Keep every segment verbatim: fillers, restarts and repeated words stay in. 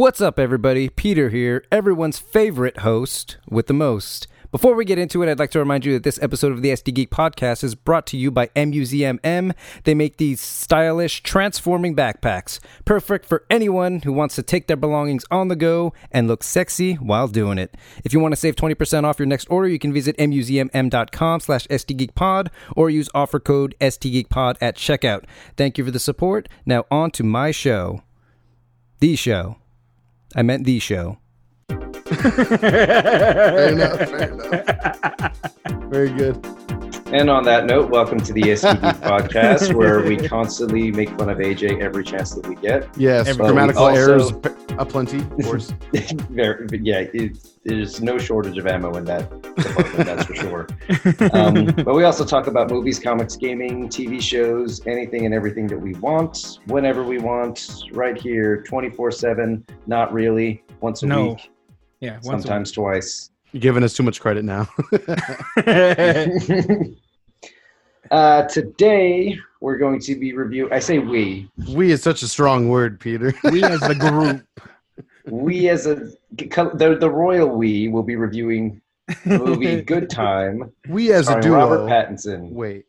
What's up, everybody? Peter here, everyone's favorite host with the most. Before we get into it, I'd like to remind you that this episode of the S D Geek Podcast is brought to you by M U Z M M. They make these stylish, transforming backpacks, perfect for anyone who wants to take their belongings on the go and look sexy while doing it. If you want to save twenty percent off your next order, you can visit M U Z M M dot com slash S D Geek Pod or use offer code S D Geek Pod at checkout. Thank you for the support. Now on to my show. The show. I meant the show. Fair enough, fair enough. Very good. And on that note, welcome to the S D Geek Podcast, where we constantly make fun of A J every chance that we get. Yes, but grammatical also, errors aplenty, of course. Very, yeah, it, there's no shortage of ammo in that department, that's for sure. Um, but we also talk about movies, comics, gaming, T V shows, anything and everything that we want, whenever we want, right here, twenty-four seven, not really, once a no. week. Yeah, once sometimes twice. You're giving us too much credit now. uh, today, we're going to be reviewing... I say we. We is such a strong word, Peter. We as a group. We as a... The, the royal we will be reviewing the movie Good Time. We as a duo. Robert Pattinson. Wait.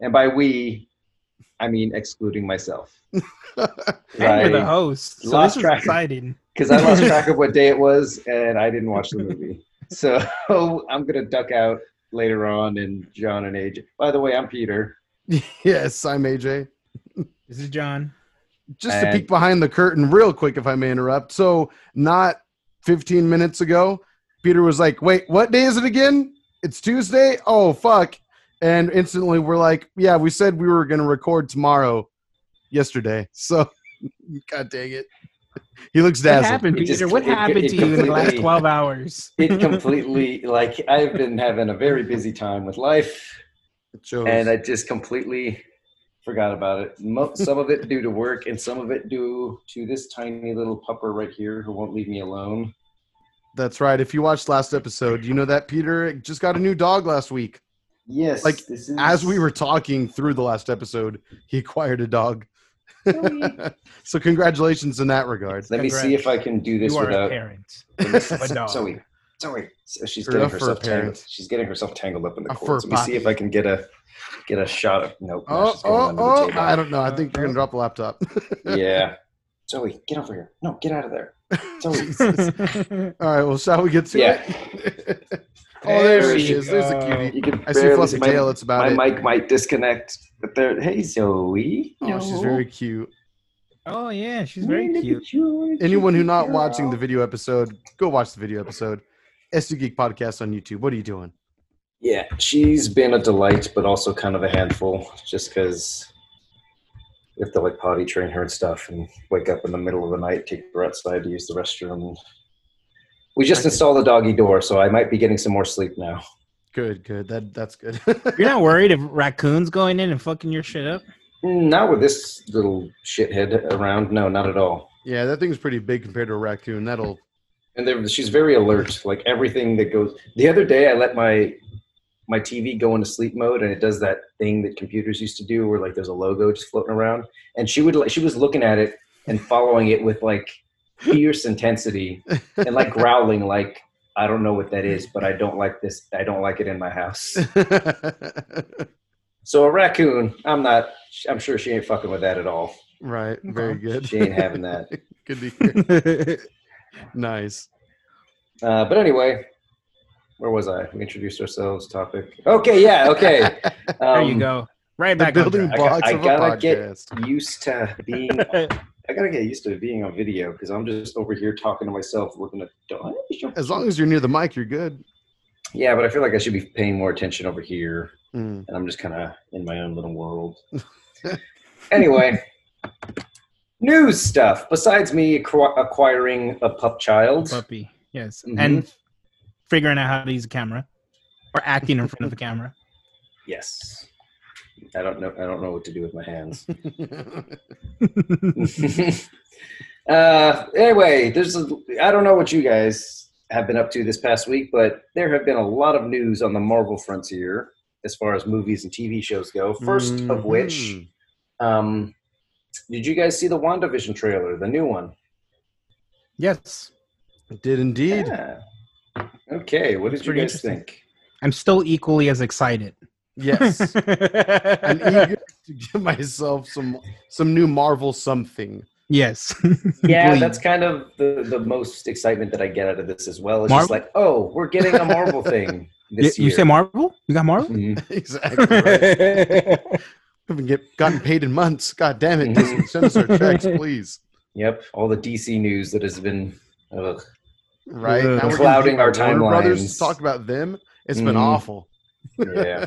And by we... I mean, excluding myself. And you're the host, so this is exciting. Because I lost track of what day it was, and I didn't watch the movie. So I'm going to duck out later on, and John and A J. By the way, I'm Peter. Yes, I'm A J. This is John. Just and... to peek behind the curtain real quick, if I may interrupt. So not fifteen minutes ago, Peter was like, wait, what day is it again? It's Tuesday? Oh, fuck. And instantly we're like, yeah, we said we were going to record tomorrow yesterday. So, god dang it. He looks dazzled. What happened, Peter? Just, what it, happened it, to it you in the last twelve hours? It completely, like, I've been having a very busy time with life. And I just completely forgot about it. Mo- some of it due to work and some of it due to this tiny little pupper right here who won't leave me alone. That's right. If you watched last episode, you know that Peter just got a new dog last week. Yes. Like, this is... as we were talking through the last episode, he acquired a dog. So congratulations in that regard. Let Congrats. me see if I can do this you are without. A parent. But no. Zoe. Zoe. So she's You're getting herself tangled. She's getting herself tangled up in the a cords. Let me see if I can get a get a shot of nope. Oh, no, oh, oh, oh. I don't know. I think you're gonna drop the laptop. Yeah. Zoe, get over here. No, get out of there. Zoe. All right, well, shall we get to yeah. it? Oh, there, there she, she is. Go. There's a cutie. You can I see fluffy my, tail. That's about my it. My mic might disconnect. But there, hey, Zoe. Oh, no. She's very cute. Oh, yeah, she's very oh, cute. You, Anyone who's not girl. watching the video episode, go watch the video episode. S D Geek Podcast on YouTube. What are you doing? Yeah, she's been a delight, but also kind of a handful, just because you have to, like, potty train her and stuff and wake up in the middle of the night, take her outside to use the restroom. We just installed the doggy door, so I might be getting some more sleep now. Good, good. That that's good. You're not worried if raccoons going in and fucking your shit up? Not with this little shithead around. No, not at all. Yeah, that thing's pretty big compared to a raccoon. That'll. And she's very alert. Like everything that goes. The other day, I let my my T V go into sleep mode, and it does that thing that computers used to do, where like there's a logo just floating around, and she would like she was looking at it and following it with like. Fierce intensity and like growling like I don't know what that is, but I don't like this. I don't like it in my house. So a raccoon, I'm not I'm sure she ain't fucking with that at all. Right. Very good. She ain't having that. Good to hear. Nice. Uh, but anyway, where was I? We introduced ourselves, topic. Okay, yeah, okay. Um, there you go. Right back the building blocks I, I of gotta a podcast. Get used to being I gotta get used to being on video because I'm just over here talking to myself, looking at. As long as you're near the mic, you're good. Yeah, but I feel like I should be paying more attention over here, mm. and I'm just kind of in my own little world. Anyway, news stuff. Besides me acqu- acquiring a pup child, puppy, yes, mm-hmm. and figuring out how to use a camera or acting in front of a camera. Yes. I don't know. I don't know what to do with my hands. uh, anyway, there's. A, I don't know what you guys have been up to this past week, but there have been a lot of news on the Marvel frontier as far as movies and T V shows go. First mm-hmm. of which, um, did you guys see the WandaVision trailer, the new one? Yes, it did indeed. Yeah. Okay, what did you guys think? I'm still equally as excited. Yes. I'm eager to give myself some some new Marvel something. Yes. Yeah, that's kind of the, the most excitement that I get out of this as well. It's Marvel? Just like, oh, we're getting a Marvel thing this you, year. You say Marvel? You got Marvel? Mm-hmm. Exactly right. Haven't get, gotten paid in months. God damn it. Mm-hmm. Send us our checks, please. Yep. All the D C news that has been ugh. Right. Ugh. Now we're clouding our timelines. Brothers, talk about them. It's mm-hmm. been awful. Yeah.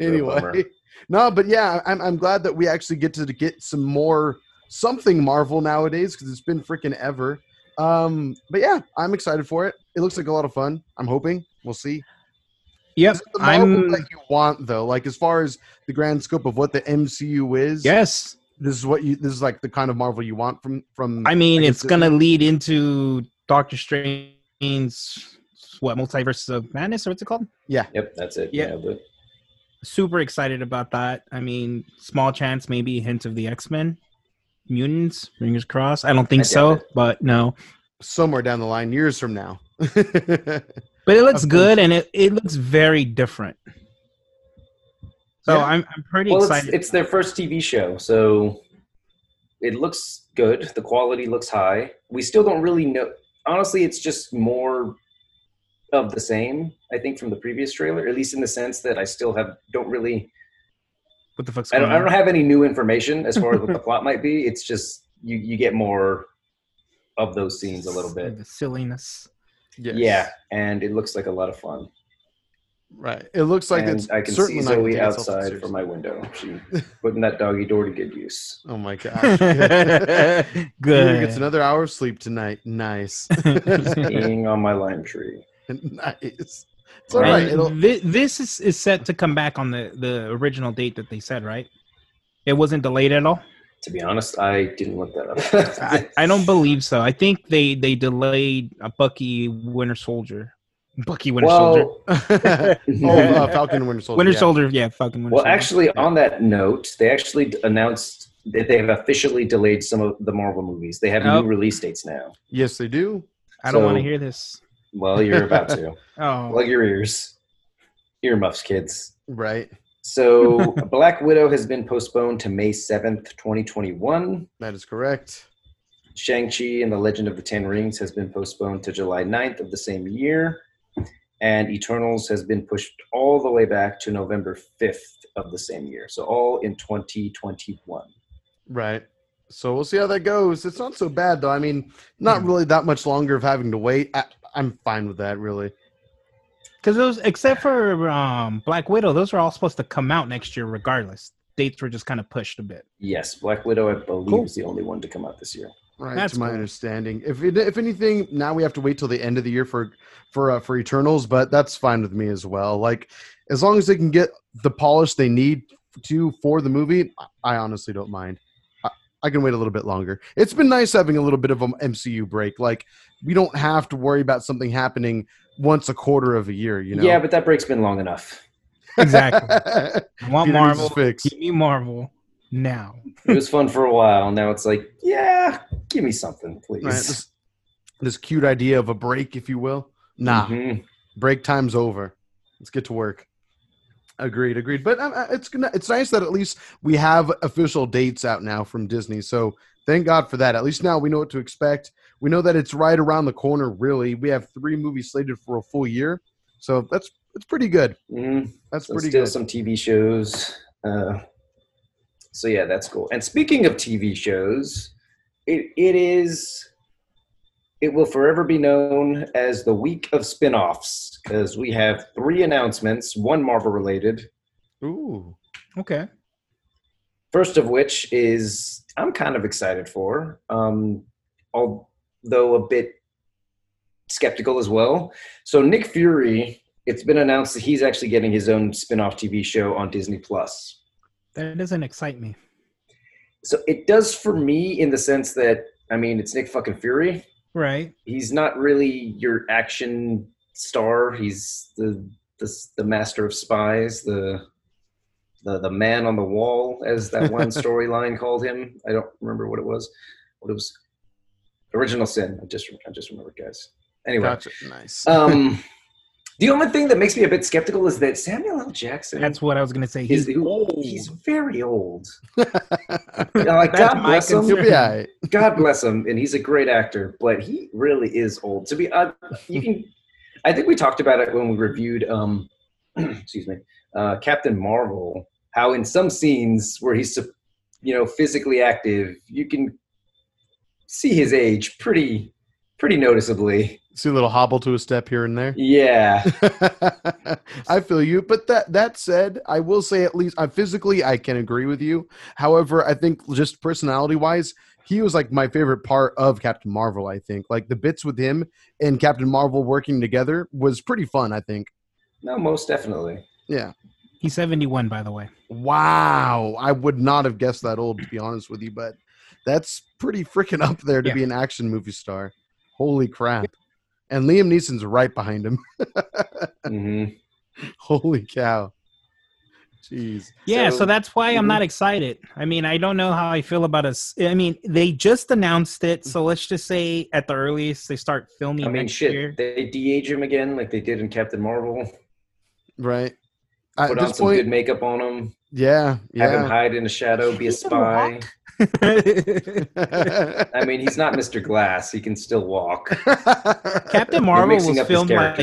Anyway. No, but yeah, I'm I'm glad that we actually get to get some more something Marvel nowadays because it's been freaking ever. Um, but yeah, I'm excited for it. It looks like a lot of fun. I'm hoping. We'll see. Yep, is it the Marvel I'm like you want though. Like as far as the grand scope of what the M C U is. Yes. This is what you this is like the kind of Marvel you want from from I mean, I it's going to lead into Doctor Strange's what Multiverse of Madness or what's it called? Yeah. Yep, that's it. Yeah. yeah but... Super excited about that. I mean, small chance maybe a hint of the X-Men. Mutants, fingers crossed. I don't think I so, it. But no. Somewhere down the line, years from now. But it looks good, and it, it looks very different. So yeah. I'm I'm pretty well, excited. It's, it's their first T V show, so it looks good. The quality looks high. We still don't really know. Honestly, it's just more of the same, I think, from the previous trailer, at least in the sense that I still have don't really... What the fuck's I don't, I don't have any new information as far as what the plot might be. It's just you, you get more of those scenes a little bit. The silliness. Yes. Yeah, and it looks like a lot of fun. Right. It looks like and it's I can see Zoe outside from my window. She putting that doggy door to good use. Oh my gosh. Good. Good. Gets another hour of sleep tonight. Nice. Being on my lime tree. Nice. It's all right. Th- this is, is set to come back on the, the original date that they said, right? It wasn't delayed at all? To be honest, I didn't look that up. I, I don't believe so. I think they, they delayed a Bucky Winter Soldier. Bucky Winter well, Soldier. oh, uh, Falcon Winter Soldier. Winter yeah. Soldier, yeah, Falcon Winter well, Soldier. Well, actually, yeah. on that note, they actually announced that they have officially delayed some of the Marvel movies. They have oh. new release dates now. Yes, they do. I so, don't want to hear this. Well, you're about to. oh. Plug your ears. Earmuffs, kids. Right. So, Black Widow has been postponed to May seventh, twenty twenty-one. That is correct. Shang-Chi and the Legend of the Ten Rings has been postponed to July ninth of the same year. And Eternals has been pushed all the way back to November fifth of the same year. So, all in twenty twenty-one. Right. So, we'll see how that goes. It's not so bad, though. I mean, not really that much longer of having to wait. I- I'm fine with that, really. Because those, except for um, Black Widow, those are all supposed to come out next year regardless. Dates were just kind of pushed a bit. Yes, Black Widow, I believe, cool. is the only one to come out this year. Right, that's my cool. understanding. If it, if anything, now we have to wait till the end of the year for for uh, for Eternals, but that's fine with me as well. Like, as long as they can get the polish they need to for the movie, I honestly don't mind. I can wait a little bit longer. It's been nice having a little bit of an M C U break. Like, we don't have to worry about something happening once a quarter of a year, you know? Yeah, but that break's been long enough. Exactly. I want Marvel. Give me Marvel now. It was fun for a while. Now it's like, yeah, give me something, please. Right, this, this cute idea of a break, if you will. Nah. Mm-hmm. Break time's over. Let's get to work. Agreed, agreed. But uh, it's gonna, it's nice that at least we have official dates out now from Disney. So thank God for that. At least now we know what to expect. We know that it's right around the corner, really. We have three movies slated for a full year. So that's that's pretty good. Mm-hmm. That's so pretty still good. Still some T V shows. Uh, so, yeah, that's cool. And speaking of T V shows, it it is... It will forever be known as the week of spinoffs because we have three announcements, one Marvel-related. Ooh, okay. First of which is I'm kind of excited for, um, although a bit skeptical as well. So Nick Fury, it's been announced that he's actually getting his own spinoff T V show on Disney Plus. That doesn't excite me. So it does for me in the sense that, I mean, it's Nick fucking Fury. Right. He's not really your action star. He's the the, the master of spies, the, the the man on the wall, as that one storyline called him. I don't remember what it was. What it was. Original Sin. I just I just remembered, guys. Anyway, gotcha. Nice. Um, the only thing that makes me a bit skeptical is that Samuel L. Jackson. That's what I was going to say. He's who, old. He's very old. you know, like, God bless him. Right. God bless him, and he's a great actor, but he really is old. To be, uh, you can. I think we talked about it when we reviewed. Um, excuse me, uh, Captain Marvel. How in some scenes where he's, you know, physically active, you can see his age pretty, pretty noticeably. See a little hobble to a step here and there. Yeah, I feel you. But that that said, I will say at least I physically I can agree with you. However, I think just personality wise, he was like my favorite part of Captain Marvel. I think like the bits with him and Captain Marvel working together was pretty fun. I think. No, most definitely. Yeah. He's seventy-one, by the way. Wow. I would not have guessed that old, to be honest with you, but that's pretty freaking up there to yeah. be an action movie star. Holy crap. And Liam Neeson's right behind him. mm-hmm. Holy cow. Jeez. Yeah, so, so that's why I'm not excited. I mean, I don't know how I feel about us. I mean, they just announced it, so let's just say at the earliest they start filming I mean, next shit, year. They de-age him again like they did in Captain Marvel. Right. Put on some point, good makeup on him. Yeah, yeah. Have him hide in a shadow, be a spy. I mean, he's not Mister Glass. He can still walk. Captain Marvel was filmed like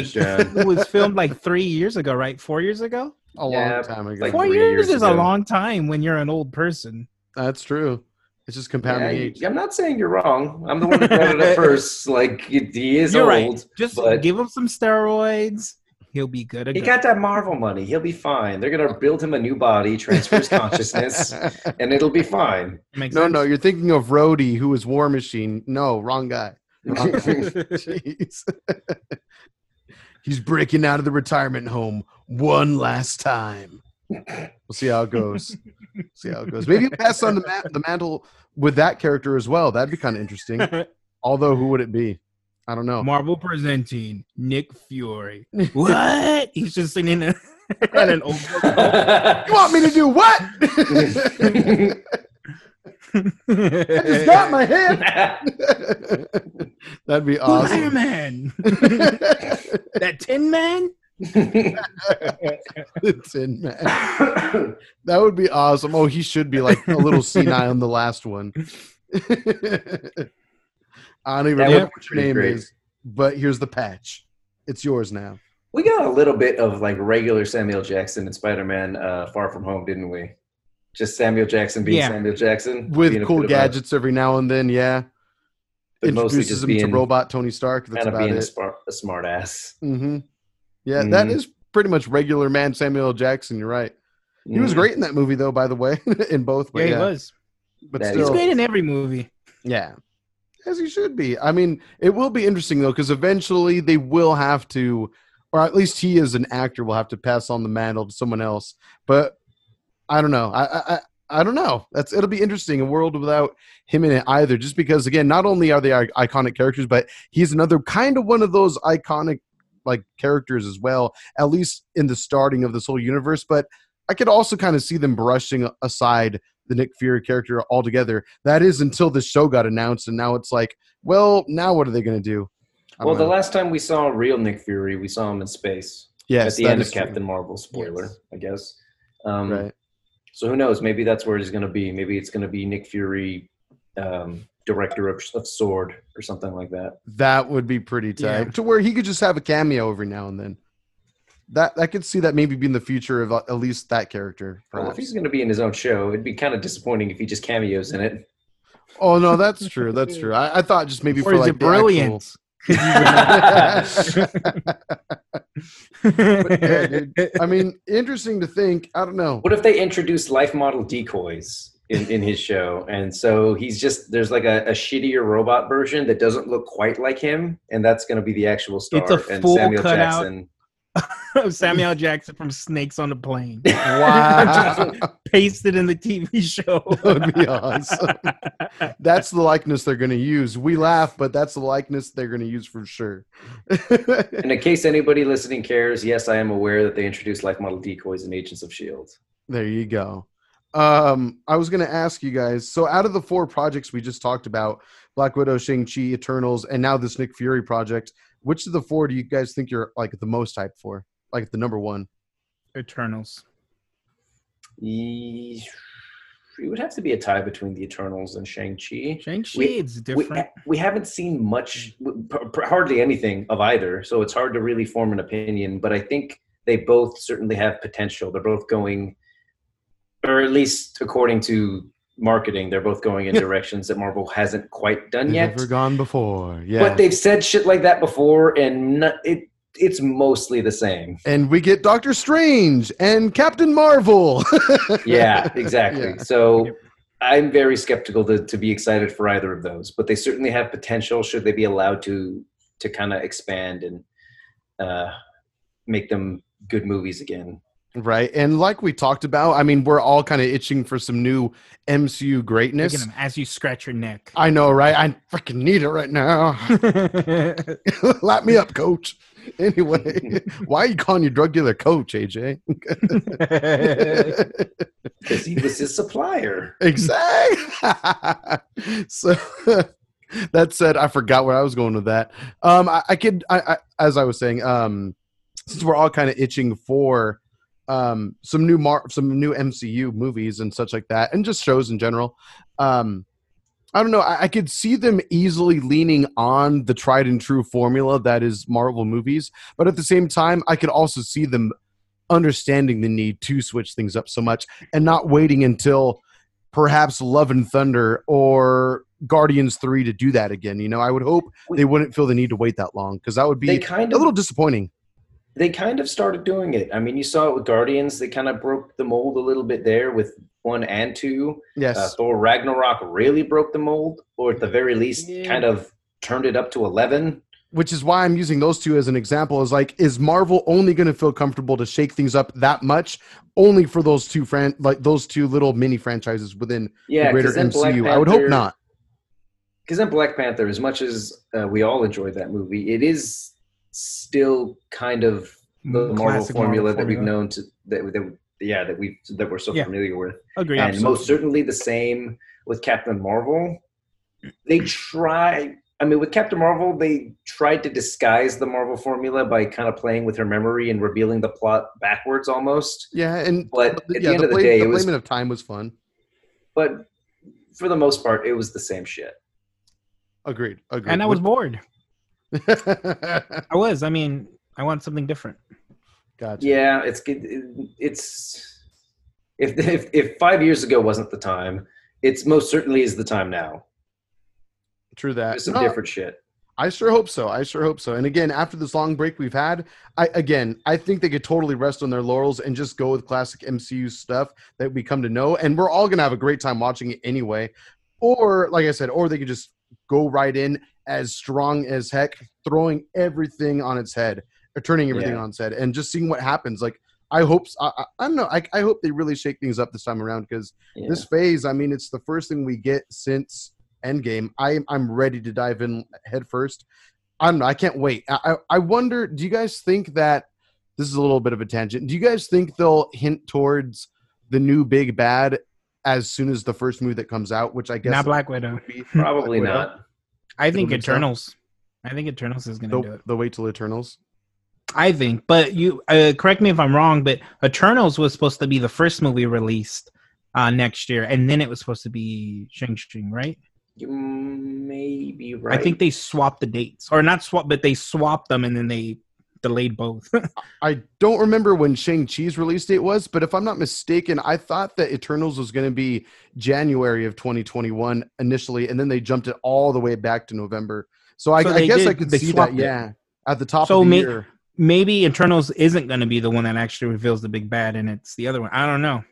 was filmed like three years ago, right? Four years ago? A yeah, long time ago. Like Four years, years is ago. a long time when you're an old person. That's true. It's just compounding age. Yeah, I'm not saying you're wrong. I'm the one who brought it up first. Like he is you're old. Right. Just but... give him some steroids. He'll be good. He got that Marvel money. He'll be fine. They're going to build him a new body, transfer his consciousness, and it'll be fine. Makes no, sense. no. You're thinking of Rhodey, who is War Machine. No, wrong guy. Wrong guy. Jeez. He's breaking out of the retirement home one last time. We'll see how it goes. See how it goes. Maybe pass on the, ma- the mantle with that character as well. That'd be kind of interesting. Although, who would it be? I don't know. Marvel presenting Nick Fury. What? He's just singing a, at an old. You want me to do what? I just got my head. That'd be awesome. Iron Man. That Tin Man? The Tin Man. That would be awesome. Oh, he should be like a little senile in the last one. I don't even that remember what your name great. is, but here's the patch. It's yours now. We got a little bit of like regular Samuel Jackson in Spider-Man uh, Far From Home, didn't we? Just Samuel Jackson being yeah. Samuel Jackson. With cool gadgets every now and then, yeah. But introduces just him being, to robot Tony Stark. That's kind of being it. A, smart, a smart ass. Mm-hmm. Yeah, mm-hmm. That is pretty much regular man Samuel L. Jackson. You're right. He mm-hmm. was great in that movie, though, by the way, in both. But, yeah, he yeah. was. But still, he's great in every movie. Yeah. As he should be. I mean, it will be interesting, though, because eventually they will have to, or at least he as an actor will have to pass on the mantle to someone else. But I don't know. I I, I don't know. That's It'll be interesting, a world without him in it either, just because, again, not only are they iconic characters, but he's another kind of one of those iconic like characters as well, at least in the starting of this whole universe. But I could also kind of see them brushing aside the Nick Fury character altogether. That is until the show got announced, and now it's like, well, now what are they going to do? Well, know. the last time we saw real Nick Fury, we saw him in space. Yes, at the end of Captain true. Marvel. Spoiler, yes. I guess. Um, right. So who knows? Maybe that's where he's going to be. Maybe it's going to be Nick Fury, um, director of, of S W O R D or something like that. That would be pretty tight. Yeah. To where he could just have a cameo every now and then. That I could see that maybe being the future of at least that character. Well, if he's going to be in his own show, it'd be kind of disappointing if he just cameos in it. Oh no, that's true. That's true. I, I thought just maybe or for is like it brilliant. Actual... but, yeah, dude, I mean, interesting to think. I don't know. What if they introduced life model decoys in, in his show, and so he's just there's like a, a shittier robot version that doesn't look quite like him, and that's going to be the actual star. It's a full and Samuel cutout. Jackson. Of Samuel Jackson from Snakes on a Plane. Wow. Pasted in the T V show. That would be awesome. That's the likeness they're going to use. We laugh, but that's the likeness they're going to use for sure. And in case anybody listening cares, yes, I am aware that they introduced life model decoys in Agents of S H I E L D. There you go. Um, I was going to ask you guys, so out of the four projects we just talked about, Black Widow, Shang-Chi, Eternals, and now this Nick Fury project. Which of the four do you guys think you're like the most hyped for? Like the number one? Eternals. It would have to be a tie between the Eternals and Shang-Chi. Shang-Chi, it's different. We, we haven't seen much, hardly anything of either, so it's hard to really form an opinion. But I think they both certainly have potential. They're both going, or at least according to marketing, they're both going in yeah. directions that Marvel hasn't quite done They've yet. Never gone before, yeah. But they've said shit like that before, and not, it it's mostly the same. And we get Doctor Strange and Captain Marvel. yeah, exactly. Yeah. So yep. I'm very skeptical to, to be excited for either of those, but they certainly have potential should they be allowed to to kind of expand and uh, make them good movies again. Right, and like we talked about, I mean, we're all kind of itching for some new M C U greatness. Them as you scratch your neck. I know, right? I freaking need it right now. Lap me up, coach. Anyway, why are you calling your drug dealer coach, A J? Because he was his supplier. Exactly. So... that said, I forgot where I was going with that. Um, I, I could, I, I, as I was saying, um, since we're all kind of itching for... Um, some new Mar- some new M C U movies and such like that, and just shows in general. Um, I don't know. I-, I could see them easily leaning on the tried and true formula that is Marvel movies, but at the same time, I could also see them understanding the need to switch things up so much and not waiting until perhaps Love and Thunder or Guardians three to do that again. You know, I would hope they wouldn't feel the need to wait that long, because that would be kind of- a little disappointing. They kind of started doing it. I mean, you saw it with Guardians. They kind of broke the mold a little bit there with one and two. Yes. Uh, Thor Ragnarok really broke the mold, or at the very least yeah. kind of turned it up to eleven. Which is why I'm using those two as an example. Is like, is Marvel only going to feel comfortable to shake things up that much only for those two fran- like those two little mini franchises within yeah, the greater M C U? Panther, I would hope not. Because then Black Panther, as much as uh, we all enjoyed that movie, it is... still kind of the Marvel formula, formula that we've known to that, that yeah that we that we're so yeah. familiar with. Agreed, and absolutely. Most certainly the same with Captain Marvel. They try I mean with Captain Marvel they tried to disguise the Marvel formula by kind of playing with her memory and revealing the plot backwards almost. Yeah, and but at yeah, the end the of the blame, day the it was blaming of time was fun. But for the most part it was the same shit. Agreed. Agreed. And I was bored. I was. I mean, I want something different. Gotcha. Yeah, it's good. It's if if if five years ago wasn't the time, it's most certainly is the time now. True that. There's some no, different shit. I sure hope so. I sure hope so. And again, after this long break we've had, I again, I think they could totally rest on their laurels and just go with classic M C U stuff that we come to know, and we're all gonna have a great time watching it anyway. Or like I said, or they could just go right in. As strong as heck, throwing everything on its head, or turning everything yeah. on its head, and just seeing what happens. Like I hope, I, I, I don't know, I, I hope they really shake things up this time around, because yeah. this phase, I mean, it's the first thing we get since Endgame. I, I'm ready to dive in head first. I don't know, I can't wait. I, I wonder, do you guys think that, this is a little bit of a tangent, do you guys think they'll hint towards the new big bad as soon as the first movie that comes out, which I guess... Not Black Widow. Probably Black not. Widow. I think Eternals. I think Eternals is going to do it. They'll wait till Eternals? I think. But you uh, correct me if I'm wrong, but Eternals was supposed to be the first movie released uh, next year, and then it was supposed to be Shang-Chi, right? You may be right. I think they swapped the dates. Or not swap, but they swapped them, and then they delayed both. I don't remember when Shang-Chi's release date was, but if I'm not mistaken, I thought that Eternals was going to be January of twenty twenty-one initially, and then they jumped it all the way back to November. So I, so I guess did, I could see that, it. yeah, at the top so of the may- year. Maybe Eternals isn't going to be the one that actually reveals the big bad, and it's the other one. I don't know.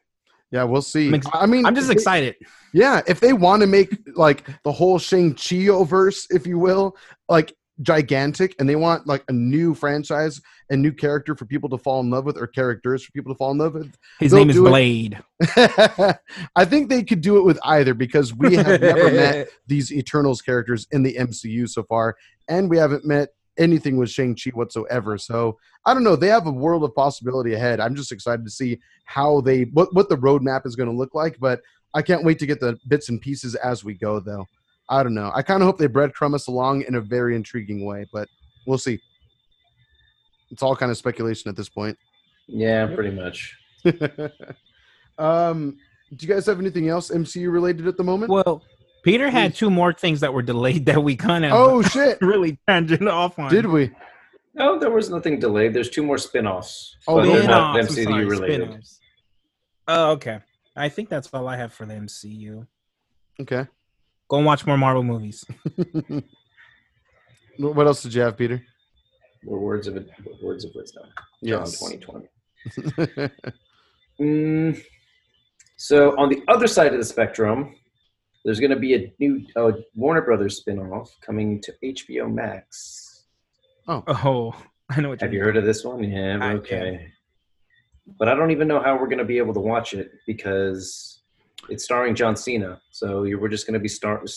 Yeah, we'll see. Ex- I mean, I'm just excited. They, yeah, if they want to make like the whole Shang-Chi-o-verse, if you will, like gigantic, and they want like a new franchise and new character for people to fall in love with, or characters for people to fall in love with. His They'll name is Blade. I think they could do it with either, because we have never met these Eternals characters in the M C U so far, and we haven't met anything with Shang-Chi whatsoever. So I don't know. They have a world of possibility ahead. I'm just excited to see how they what, what the roadmap is going to look like, but I can't wait to get the bits and pieces as we go, though. I don't know. I kind of hope they breadcrumb us along in a very intriguing way, but we'll see. It's all kind of speculation at this point. Yeah, pretty much. um, do you guys have anything else M C U related at the moment? Well, Peter had Please. two more things that were delayed that we kind of oh shit really tangent off on. Did we? No, there was nothing delayed. There's two more spin-offs. Oh, they're not M C U related. Oh, okay. I think that's all I have for the M C U. Okay. Go and watch more Marvel movies. What else did you have, Peter? More words of it, words of wisdom. Yes. John twenty twenty. mm, so on the other side of the spectrum, there's going to be a new uh, Warner Brothers spinoff coming to H B O Max. Oh, oh, I know what. Have you heard of this one? Yeah. I okay. Can. But I don't even know how we're going to be able to watch it because it's starring John Cena. So you we're just going to be start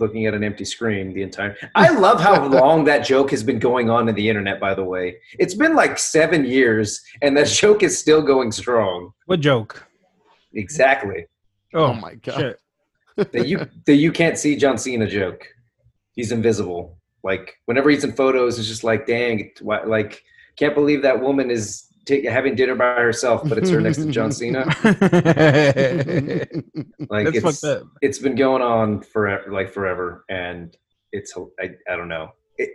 looking at an empty screen the entire. I love how long that joke has been going on in the internet. By the way, it's been like seven years, and that joke is still going strong. What joke? Exactly. Oh my god. that you that you can't see John Cena joke. He's invisible. Like whenever he's in photos, it's just like, dang, like can't believe that woman is. Having dinner by herself, but it's her next to John Cena. Like it's, it's been going on forever, like forever, and it's I, I don't know. It,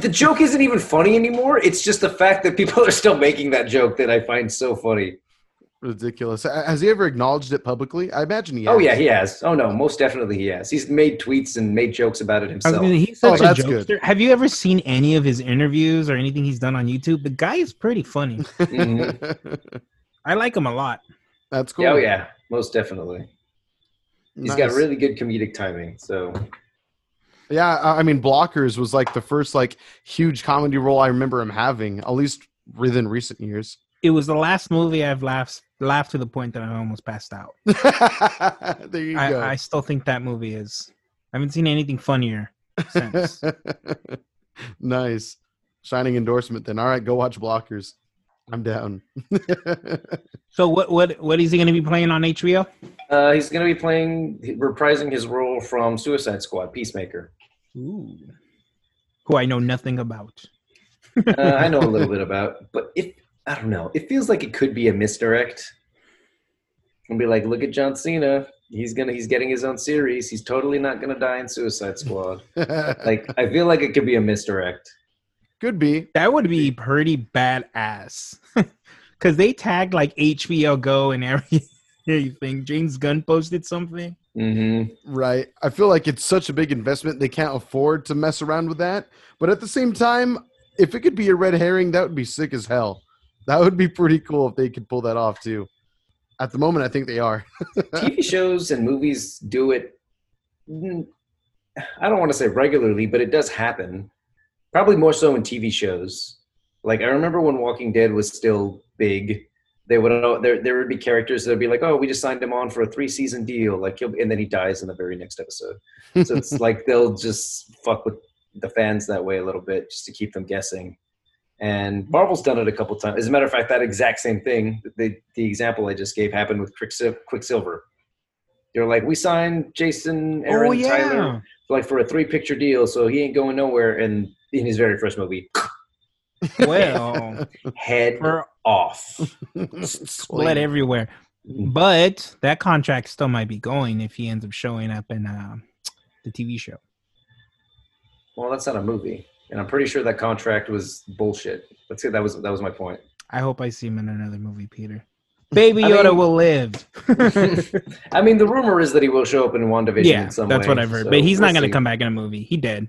the joke isn't even funny anymore. It's just the fact that people are still making that joke that I find so funny. Ridiculous. Has he ever acknowledged it publicly? I imagine he has. Oh yeah, he has. Oh no, most definitely he has. He's made tweets and made jokes about it himself. I mean, he's such oh, that's a jokester. Good. Have you ever seen any of his interviews or anything he's done on YouTube? The guy is pretty funny. Mm-hmm. I like him a lot. That's cool. Oh yeah, most definitely. He's nice. Got really good comedic timing. So yeah, I mean, Blockers was like the first like huge comedy role I remember him having, at least within recent years. It was the last movie I've laughed laughed to the point that I almost passed out. There you I, go. I still think that movie is. I haven't seen anything funnier since. Nice. Shining endorsement then. All right, go watch Blockers. I'm down. So what what what is he going to be playing on H B O? Uh, he's going to be playing, reprising his role from Suicide Squad, Peacemaker. Ooh. Who I know nothing about. uh, I know a little bit about, but if I don't know. It feels like it could be a misdirect. And be like, look at John Cena. He's gonna. He's getting his own series. He's totally not gonna die in Suicide Squad. Like, I feel like it could be a misdirect. Could be. That would be pretty badass. Because they tagged like H B O Go and everything. James Gunn posted something. Mm-hmm. Right. I feel like it's such a big investment. They can't afford to mess around with that. But at the same time, if it could be a red herring, that would be sick as hell. That would be pretty cool if they could pull that off, too. At the moment, I think they are. T V shows and movies do it, I don't want to say regularly, but it does happen. Probably more so in T V shows. Like, I remember when Walking Dead was still big, they would, there, there would be characters that would be like, oh, we just signed him on for a three-season deal. Like he'll, and then he dies in the very next episode. So it's like they'll just fuck with the fans that way a little bit just to keep them guessing. And Marvel's done it a couple times. As a matter of fact, that exact same thing, the, the example I just gave happened with Quicksilver. They're like, we signed Jason, Aaron, oh, yeah. Tyler, like for a three-picture deal, so he ain't going nowhere. And in his very first movie, well, head off, split everywhere. But that contract still might be going if he ends up showing up in uh, the T V show. Well, that's not a movie. And I'm pretty sure that contract was bullshit. Let's see. That was that was my point. I hope I see him in another movie, Peter. Baby Yoda I mean, will live. I mean, the rumor is that he will show up in WandaVision. Yeah, in some that's way, what I've heard. So but he's we'll not going to come back in a movie. He did.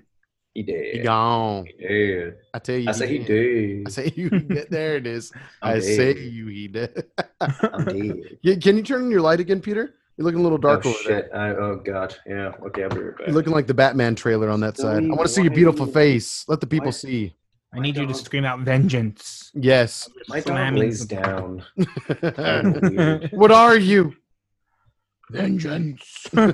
He did. He gone. He did. I tell you. I say he did. I say you. There it is. I dead. Say you. He did. I'm dead. Can you turn on your light again, Peter? You're looking a little dark oh, over shit. there. I, oh, God. Yeah. Okay, I'll be right back. You're looking like the Batman trailer on that so side. I want to see your beautiful you, face. Let the people my, see. I need you dog. to scream out vengeance. Yes. My dog lays down. What are you? Vengeance. I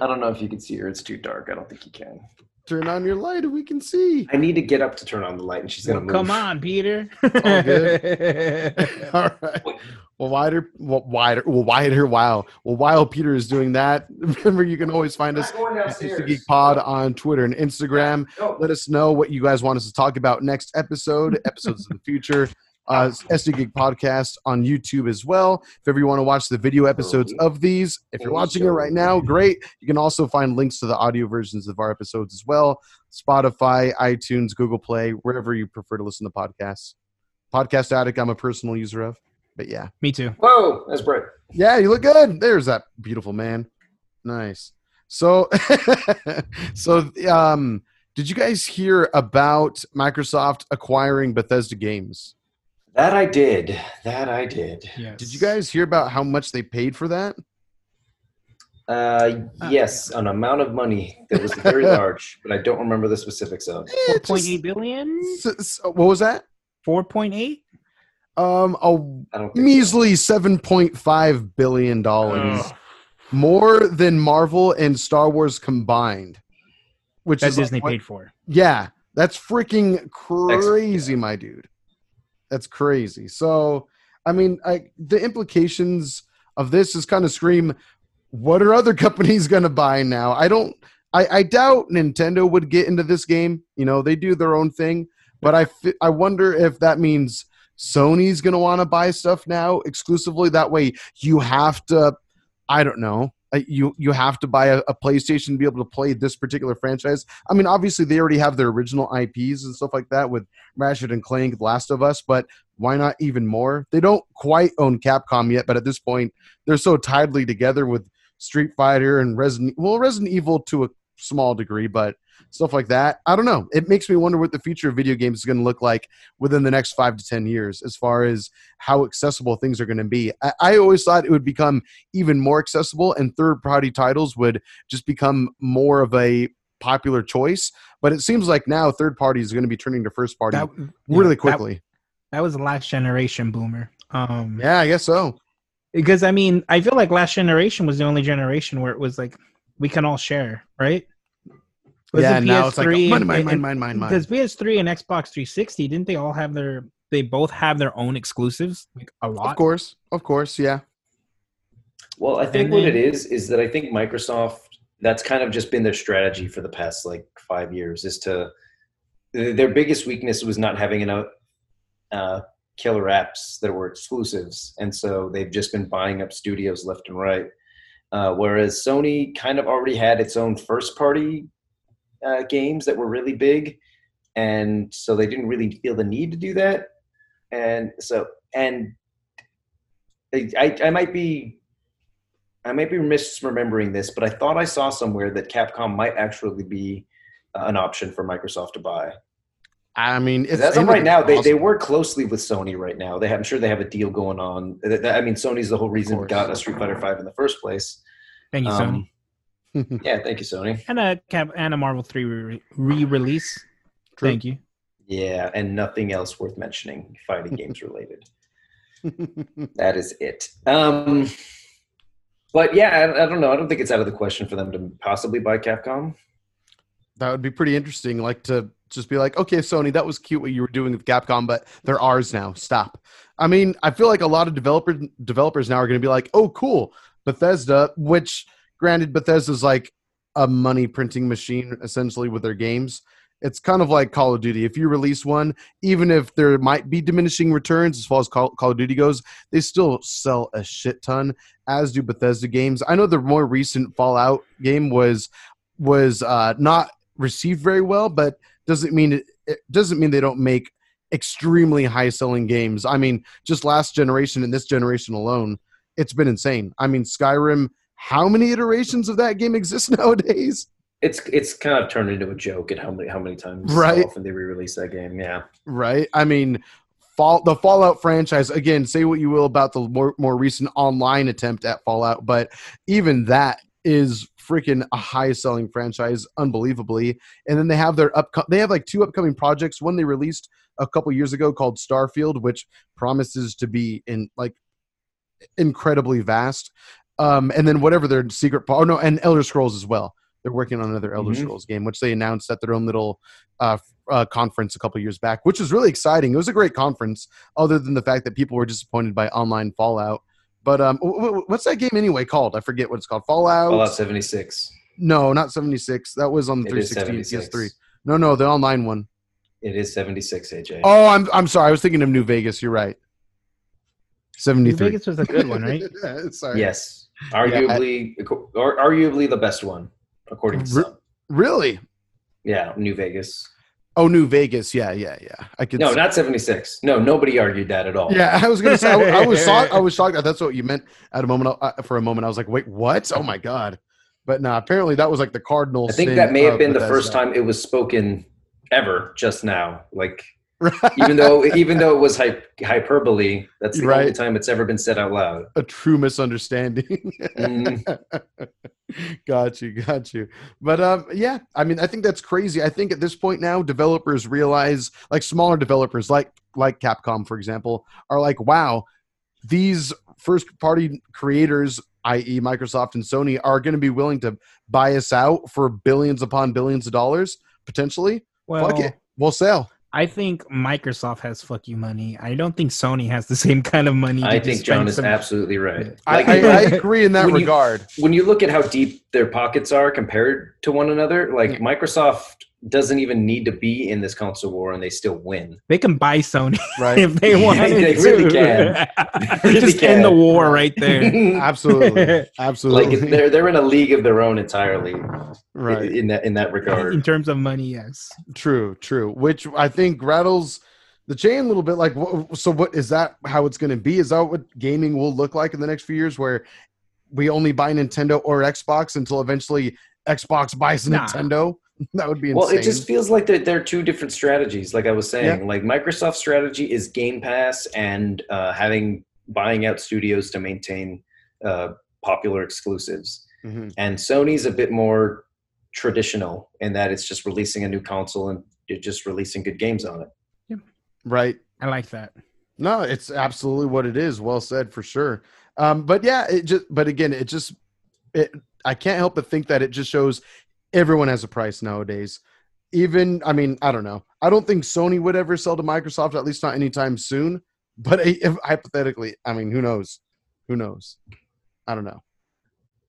don't know if you can see her. It's too dark. I don't think you can. Turn on your light and we can see. I need to get up to turn on the light and she's going to well, move. Come on, Peter. All, All right. Wait. Well, wider, well, wider, well, wider. Wow. Well, while Peter is doing that, remember you can always find us at S D Geek Pod on Twitter and Instagram. No. Let us know what you guys want us to talk about next episode, episodes of the future. Uh, S D Geek Podcast on YouTube as well. If ever you want to watch the video episodes of these, if you're watching it right now, great. You can also find links to the audio versions of our episodes as well. Spotify, iTunes, Google Play, wherever you prefer to listen to podcasts. Podcast Addict, I'm a personal user of. But yeah. Me too. Whoa, that's bright. Yeah, you look good. There's that beautiful man. Nice. So, so um, did you guys hear about Microsoft acquiring Bethesda Games? That I did. That I did. Yes. Did you guys hear about how much they paid for that? Uh, yes, an amount of money that was very large, but I don't remember the specifics of. four point eight billion? So, so, what was that? four point eight? Um, a measly seven point five billion dollars. Oh. More than Marvel and Star Wars combined. Which that is Disney like, paid for. Yeah. That's freaking crazy, yeah. My dude. That's crazy. So, I mean, I, the implications of this is kind of scream, what are other companies going to buy now? I don't, I, I doubt Nintendo would get into this game. You know, they do their own thing. But I, I wonder if that means Sony's going to want to buy stuff now exclusively. That way you have to, I don't know, you, you have to buy a, a PlayStation to be able to play this particular franchise. I mean, obviously they already have their original I Ps and stuff like that with Ratchet and Clank, Last of Us, but why not even more? They don't quite own Capcom yet, but at this point they're so tidily together with Street Fighter and Resident well, Resident Evil to a small degree, but stuff like that. I don't know. It makes me wonder what the future of video games is going to look like within the next five to ten years as far as how accessible things are going to be. I, I always thought it would become even more accessible and third-party titles would just become more of a popular choice. But it seems like now third party is going to be turning to first party that, really yeah, quickly. That, that was the last generation boomer. Um, yeah, I guess so. Because, I mean, I feel like last generation was the only generation where it was like, we can all share, right? Was yeah, now it's like, oh, mine, mine, mine, mine, mine, mine. Because P S three and Xbox three sixty, didn't they all have their, they both have their own exclusives? Like a lot? Of course, of course, yeah. Well, I think then, what it is, is that I think Microsoft, that's kind of just been their strategy for the past, like, five years, is to, their biggest weakness was not having enough uh, killer apps that were exclusives. And so they've just been buying up studios left and right. Uh, whereas Sony kind of already had its own first-party Uh, games that were really big, and so they didn't really feel the need to do that. And so, and I, I, I might be, I might be misremembering this, but I thought I saw somewhere that Capcom might actually be uh, an option for Microsoft to buy. I mean, it's, as of right now, they, they work closely with Sony right now. They, have, I'm sure they have a deal going on. I mean, Sony's the whole reason we got a Street Fighter five in the first place. Thank you, um, Sony. Yeah, thank you, Sony. And a Cap and a Marvel three re-release. True. Thank you. Yeah, and nothing else worth mentioning, fighting games related. That is it. Um, but yeah, I, I don't know. I don't think it's out of the question for them to possibly buy Capcom. That would be pretty interesting. Like to just be like, okay, Sony, that was cute what you were doing with Capcom, but they're ours now. Stop. I mean, I feel like a lot of developer developers now are going to be like, oh, cool, Bethesda, which. Granted, Bethesda's like a money printing machine, essentially, with their games. It's kind of like Call of Duty. If you release one, even if there might be diminishing returns as far as Call, Call of Duty goes, they still sell a shit ton, as do Bethesda games. I know the more recent Fallout game was was uh, not received very well, but doesn't mean it, it doesn't mean they don't make extremely high-selling games. I mean, just last generation and this generation alone, it's been insane. I mean, Skyrim... How many iterations of that game exist nowadays? It's it's kind of turned into a joke at how many how many times right. How often they re-release that game. Yeah, right. I mean, fall the Fallout franchise again. Say what you will about the more more recent online attempt at Fallout, but even that is freaking a high selling franchise, unbelievably. And then they have their up they have like two upcoming projects. One they released a couple years ago called Starfield, which promises to be in like incredibly vast. Um, and then whatever their secret... Oh, no, and Elder Scrolls as well. They're working on another Elder mm-hmm. Scrolls game, which they announced at their own little uh, uh, conference a couple years back, which was really exciting. It was a great conference, other than the fact that people were disappointed by online Fallout. But um, w- w- what's that game anyway called? I forget what it's called. Fallout? Fallout seventy-six. No, not seventy-six. That was on the three sixty and P S three. No, no, the online one. It is seventy-six, A J. Oh, I'm I'm sorry. I was thinking of New Vegas. You're right. seventy-three. New Vegas was a good one, right? Yeah, sorry. Yes. Arguably, yeah, I, or, arguably the best one, according to re- some. Really? Yeah, New Vegas. Oh, New Vegas. Yeah, yeah, yeah. I could. No, not seventy-six. No, nobody argued that at all. Yeah, I was going to say, I, I was shocked. I was shocked. That's what you meant at a moment. I, for a moment, I was like, wait, what? Oh, my God. But no, nah, apparently that was like the cardinal. I think that may have been Bethesda. The first time it was spoken ever just now. Like, right. even though even though it was hy- hyperbole, that's the right. only time it's ever been said out loud. A true misunderstanding. Mm. Got you, got you. But um, yeah, I mean, I think that's crazy. I think at this point now, developers realize, like smaller developers, like like Capcom, for example, are like, wow, these first-party creators, that is. Microsoft and Sony, are going to be willing to buy us out for billions upon billions of dollars, potentially. Well, fuck it. We'll sell. I think Microsoft has fuck you money. I don't think Sony has the same kind of money. I think John is some... absolutely right. Like, I, I, I agree in that when regard. You, when you look at how deep their pockets are compared to one another, like yeah. Microsoft doesn't even need to be in this console war, and they still win. They can buy Sony right. if they want. Yeah, they really can. They really just can. End the war right there. Absolutely, absolutely. Like they're they're in a league of their own entirely, right? In, in that in that regard, in terms of money, yes. True, true. Which I think rattles the chain a little bit. Like, so what is that? How it's going to be? Is that what gaming will look like in the next few years? Where we only buy Nintendo or Xbox until eventually Xbox buys nah. Nintendo. That would be insane. Well, it just feels like there there are two different strategies. Like I was saying, yeah. like Microsoft's strategy is Game Pass and uh, having buying out studios to maintain uh, popular exclusives. Mm-hmm. And Sony's a bit more traditional in that it's just releasing a new console and just releasing good games on it. Yeah. Right. I like that. No, it's absolutely what it is. Well said, for sure. Um, but yeah, it just. But again, it just. It. I can't help but think that it just shows. Everyone has a price nowadays. Even, I mean, I don't know. I don't think Sony would ever sell to Microsoft, at least not anytime soon. But if, hypothetically, I mean, who knows? Who knows? I don't know.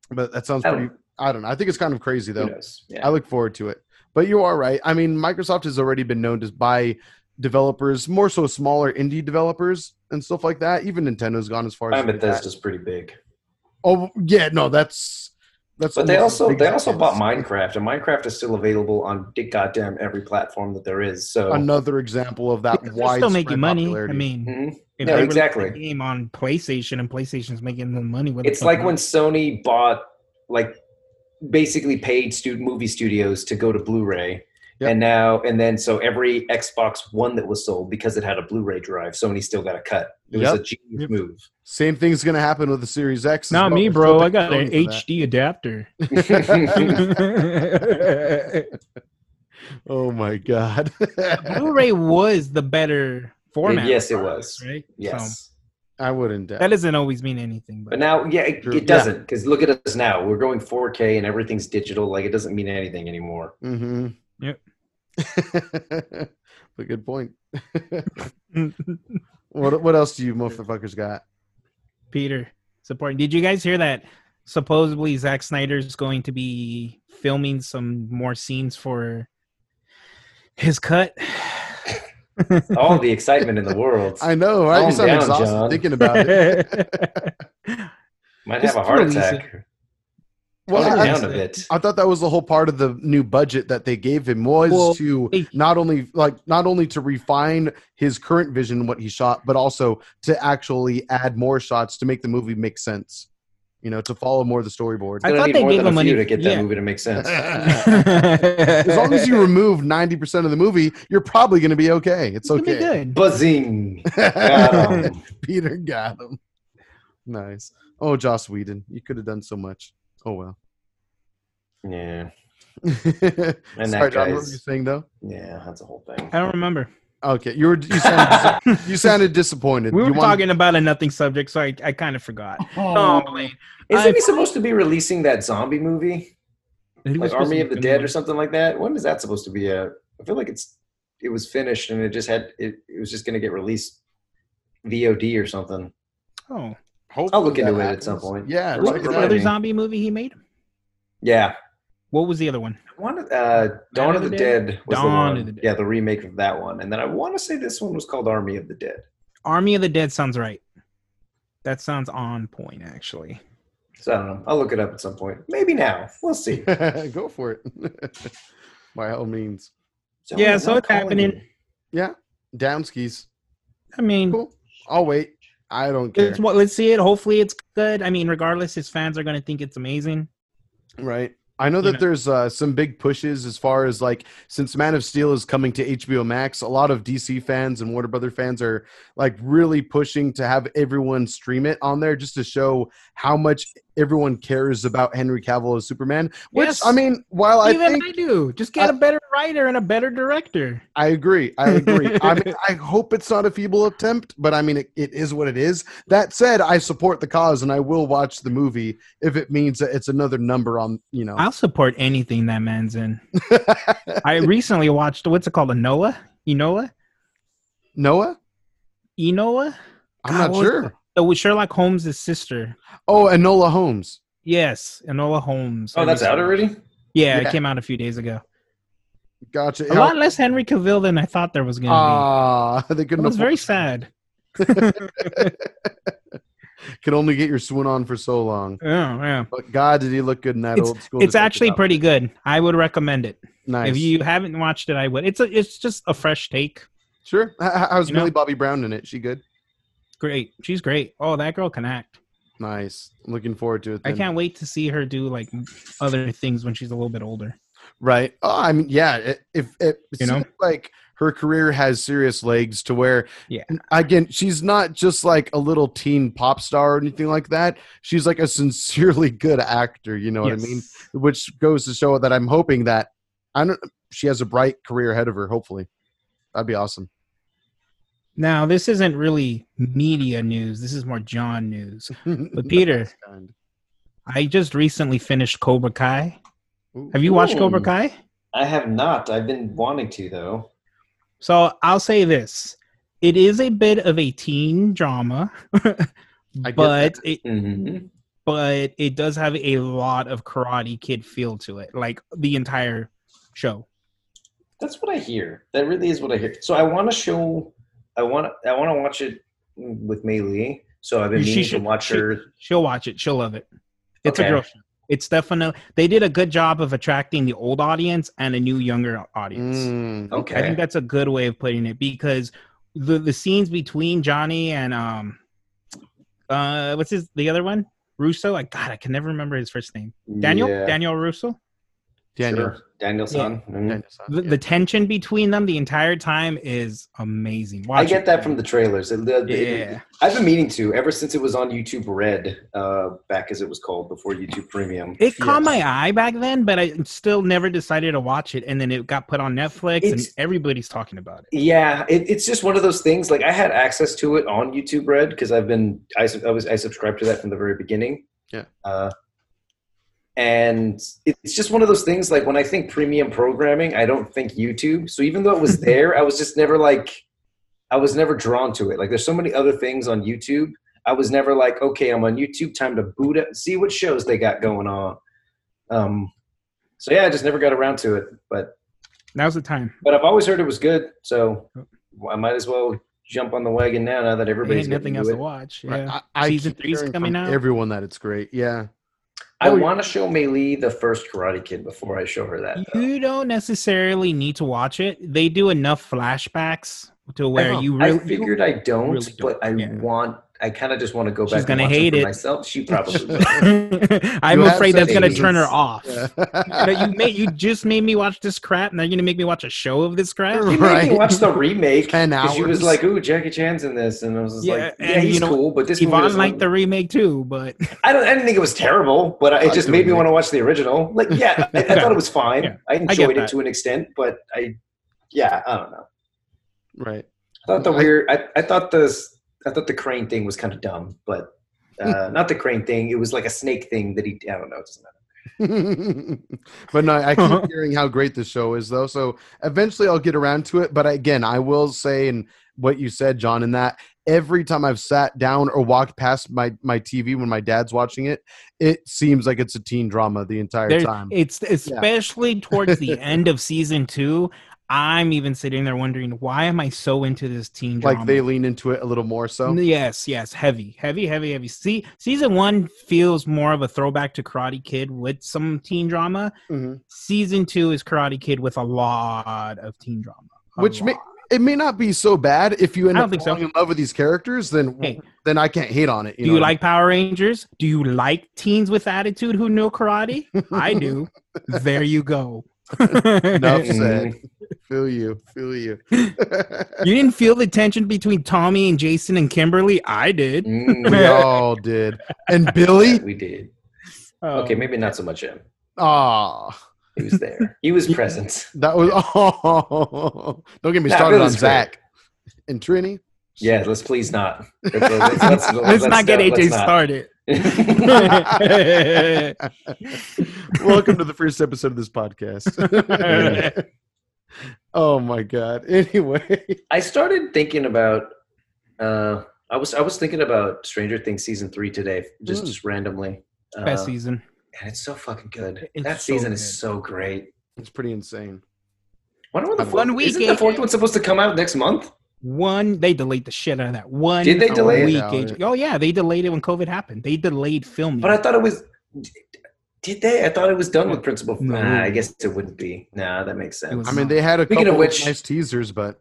But that sounds pretty, I don't know. I think it's kind of crazy, though. Yeah. I look forward to it. But you are right. I mean, Microsoft has already been known to buy developers, more so smaller indie developers and stuff like that. Even Nintendo's gone as far as I bet that's just pretty big. Oh, yeah. No, that's... That's but they also they also bought Minecraft, and Minecraft is still available on goddamn every platform that there is. So another example of that wide still making money. Popularity. I mean, mm-hmm. if no, they exactly. the game on PlayStation, and PlayStation's making them money. With it's like when Sony bought, like, basically paid student movie studios to go to Blu-ray, yep. and now and then so every Xbox One that was sold because it had a Blu-ray drive, Sony still got a cut. It yep. was a genius yep. move. Same thing's gonna happen with the Series X. Not well. me, bro. I got an H D adapter. Oh my God! Blu-ray was the better format. It, yes, it was. Right? Yes, so, I wouldn't. Doubt. That doesn't always mean anything. But, but now, yeah, it, it doesn't. Because look at us now. We're going four K and everything's digital. Like it doesn't mean anything anymore. Mm-hmm. Yep. But good point. What what else do you motherfuckers got? Peter, supporting. Did you guys hear that supposedly Zack Snyder's going to be filming some more scenes for his cut? All the excitement in the world. I know. Right? Calm you sound down, exhausted John. Thinking about it. Might Just have a heart attack. It. Well, I, I, I thought that was the whole part of the new budget that they gave him was well, to not only like not only to refine his current vision, what he shot, but also to actually add more shots to make the movie make sense. You know, to follow more of the storyboard. I, I thought they gave him money to get that yeah. movie to make sense. As long as you remove ninety percent of the movie, you're probably going to be okay. It's, it's okay. Be good. Buzzing. Got him. Peter got him. Nice. Oh, Joss Whedon, you could have done so much. Oh well, yeah. And sorry, that John, what were you saying though? Yeah, that's a whole thing. I don't remember. Okay, you were you sounded, dis- you sounded disappointed. We were you talking wanted- about a nothing subject, so I, I kind of forgot. Oh, oh isn't I- he supposed to be releasing that zombie movie, like Army of the Dead or something like that? When is that supposed to be out? I feel like it's it was finished and it just had it, it was just going to get released V O D or something. Oh, hopefully I'll look into it happens. At some point. Yeah, what was the other zombie movie he made? Yeah. What was the other one? One uh, Dawn of the, the Dead. Dead was Dawn the one. Of the Dead. Yeah, the remake of that one. And then I want to say this one was called Army of the Dead. Army of the Dead sounds right. That sounds on point, actually. So I don't know. I'll look it up at some point. Maybe now. We'll see. Go for it. By all means. So yeah, so it's happening. You. Yeah. Downskis. I mean. Cool. I'll wait. I don't care. It's, well, let's see it. Hopefully it's good. I mean, regardless, his fans are going to think it's amazing. Right. I know that you know. there's uh, some big pushes as far as like, since Man of Steel is coming to H B O Max, a lot of D C fans and Warner Brother fans are like really pushing to have everyone stream it on there just to show how much everyone cares about Henry Cavill as Superman. Which, yes. I mean, while Even I think... Even I do. Just get I, a better writer and a better director. I agree. I agree. I mean, I hope it's not a feeble attempt, but I mean, it, it is what it is. That said, I support the cause and I will watch the movie if it means that it's another number on, you know. I'll support anything that man's in. I recently watched, what's it called? Enola? Enola? Noah? Enola? I'm not God, sure. It was Sherlock Holmes' sister. Oh, Enola Holmes. Yes, Enola Holmes. Oh, that's out already? Yeah, yeah, it came out a few days ago. Gotcha. A yeah. lot less Henry Cavill than I thought there was going to uh, be. They couldn't. It was very sad. Could only get your swoon on for so long. Oh, yeah. But God, did he look good in that it's, old school? It's actually pretty good. I would recommend it. Nice. If you haven't watched it, I would. It's a, it's just a fresh take. Sure. How's Millie Bobby Brown in it? She good? Great. She's great. Oh, that girl can act. Nice. Looking forward to it then. I can't wait to see her do like other things when she's a little bit older. Right. Oh, I mean, yeah. It, if it, it you know, like her career has serious legs to where, yeah. Again, she's not just like a little teen pop star or anything like that. She's like a sincerely good actor. You know yes. what I mean? Which goes to show that I'm hoping that I don't. She has a bright career ahead of her. Hopefully, that'd be awesome. Now, this isn't really media news. This is more John news. But Peter, I just recently finished Cobra Kai. Have you watched Ooh. Cobra Kai? I have not. I've been wanting to, though. So I'll say this. It is a bit of a teen drama, but it, mm-hmm. but it does have a lot of Karate Kid feel to it, like the entire show. That's what I hear. That really is what I hear. So I want to show... I want I want to watch it with Mei Lee, so I've been she meaning should, to watch she, her. She'll watch it. She'll love it. It's okay. a girl show. It's definitely – they did a good job of attracting the old audience and a new, younger audience. Mm, okay. I think that's a good way of putting it because the, the scenes between Johnny and – um, uh, what's his – the other one? Russo? Like, God, I can never remember his first name. Daniel? Yeah. Daniel Russo? Daniel. Sure. Danielson. Yeah. Mm-hmm. Danielson yeah. the, the tension between them the entire time is amazing. Watch I get it. that from the trailers. It, the, yeah. it, I've been meaning to ever since it was on YouTube Red, uh, back as it was called before YouTube Premium. It yes. caught my eye back then, but I still never decided to watch it. And then it got put on Netflix it's, and everybody's talking about it. Yeah. It, it's just one of those things. Like I had access to it on YouTube Red because I've been, I, I was, I subscribed to that from the very beginning. Yeah. Uh, And it's just one of those things, like, when I think premium programming, I don't think YouTube. So even though it was there, I was just never, like, I was never drawn to it. Like, there's so many other things on YouTube. I was never like, okay, I'm on YouTube, time to boot up, see what shows they got going on. Um, so, yeah, I just never got around to it. But now's the time. But I've always heard it was good, so I might as well jump on the wagon now, now that everybody's getting nothing else to watch. Yeah. I, I Season three's coming out. Everyone that it's great, yeah. I oh, want to show Mei Lee the first Karate Kid before I show her that. Though. You don't necessarily need to watch it. They do enough flashbacks to where you really. I figured I don't, really don't. but I yeah. want. I kind of just want to go She's back. She's gonna and watch hate it, for it myself. She probably. will. I'm you afraid that's gonna turn her off. Yeah. you made you just made me watch this crap, and now you're gonna make me watch a show of this crap. You right. made me watch the remake. Ten hours. She was like, "Ooh, Jackie Chan's in this," and I was just yeah, like, "Yeah, he's you know, cool." But this Yvonne movie liked the remake too, but I don't. I didn't think it was terrible, but I, it just made me want to watch the original. Like, yeah, I, I thought it was fine. Yeah. I enjoyed I it to an extent, but I, yeah, I don't know. Right. I thought the I, weird. I, I thought this. I thought the crane thing was kind of dumb, but uh, not the crane thing. It was like a snake thing that he, I don't know. It doesn't matter. But no, I keep hearing how great this show is, though. So eventually I'll get around to it. But again, I will say, and what you said, John, in that every time I've sat down or walked past my, my T V when my dad's watching it, it seems like it's a teen drama the entire there, time. It's especially yeah. towards the end of season two. I'm even sitting there wondering, why am I so into this teen drama? Like they lean into it a little more so? Yes, yes. Heavy, heavy, heavy, heavy. See, season one feels more of a throwback to Karate Kid with some teen drama. Mm-hmm. Season two is Karate Kid with a lot of teen drama. Which may, it may not be so bad if you end up falling so. in love with these characters, then, hey, then I can't hate on it. You do know you like I mean? Power Rangers? Do you like teens with attitude who know karate? I do. There you go. Enough said. Feel you, feel you. You didn't feel the tension between Tommy and Jason and Kimberly? I did. Mm, we all did. And Billy? Yeah, we did. Oh. Okay, maybe not so much him. Ah, oh. He was there. He was present. That was, oh. Don't get me nah, started on Zach. Great. And Trini? Yeah, let's please not. Let's, let's, let's, let's not get uh, A J started. Welcome to the first episode of this podcast. Oh my god. Anyway, I started thinking about uh I was I was thinking about Stranger Things season three today, just, mm. just randomly. Best uh, season. And it's so fucking good. It's that so season good. Is so great. It's pretty insane. Wonder when the fourth, one week isn't the fourth one supposed to come out next month? One they delayed the shit out of that. One Did they delay week it? Oh yeah, they delayed it when COVID happened. They delayed filming. But I thought it was Did they? I thought it was done with Principal. No. Nah, I guess it wouldn't be. Nah, that makes sense. I mean, they had a speaking couple of, which, of nice teasers, but...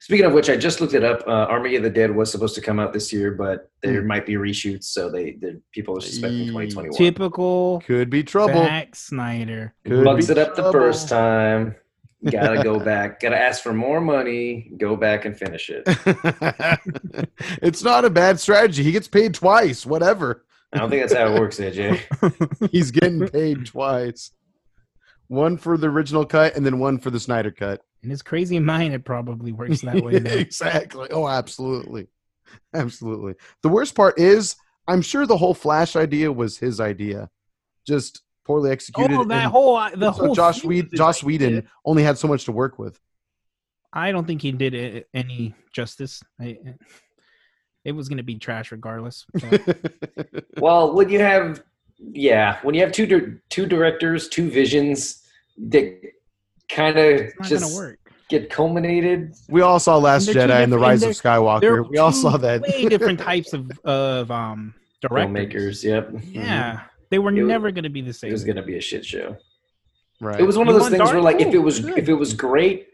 Speaking of which, I just looked it up. Uh, Army of the Dead was supposed to come out this year, but there mm. might be reshoots, so they, they people are suspecting twenty twenty-one. Typical. Could be trouble. Zack Snyder. Could Bugs it up trouble. The first time. Gotta go back. Gotta ask for more money. Go back and finish it. It's not a bad strategy. He gets paid twice. Whatever. I don't think that's how it works, A J. He's getting paid twice. One for the original cut and then one for the Snyder cut. In his crazy mind, it probably works that way. Yeah, exactly. Oh, absolutely. Absolutely. The worst part is, I'm sure the whole Flash idea was his idea. Just poorly executed. Oh, that and, whole... The so whole Josh, Whedon, Josh Whedon only had so much to work with. I don't think he did it any justice. I, It was going to be trash regardless. Well, when you have, yeah, when you have two di- two directors, two visions, that kind of just work. Get culminated. We all saw Last and Jedi and The Rise and of Skywalker. We all saw that. Way different types of of um, directors. Filmmakers, yep. Yeah, mm-hmm. They were it never going to be the same. It was going to be a shit show. Right. It was one you of those things Dark? Where, like, oh, if it was good. if it was great.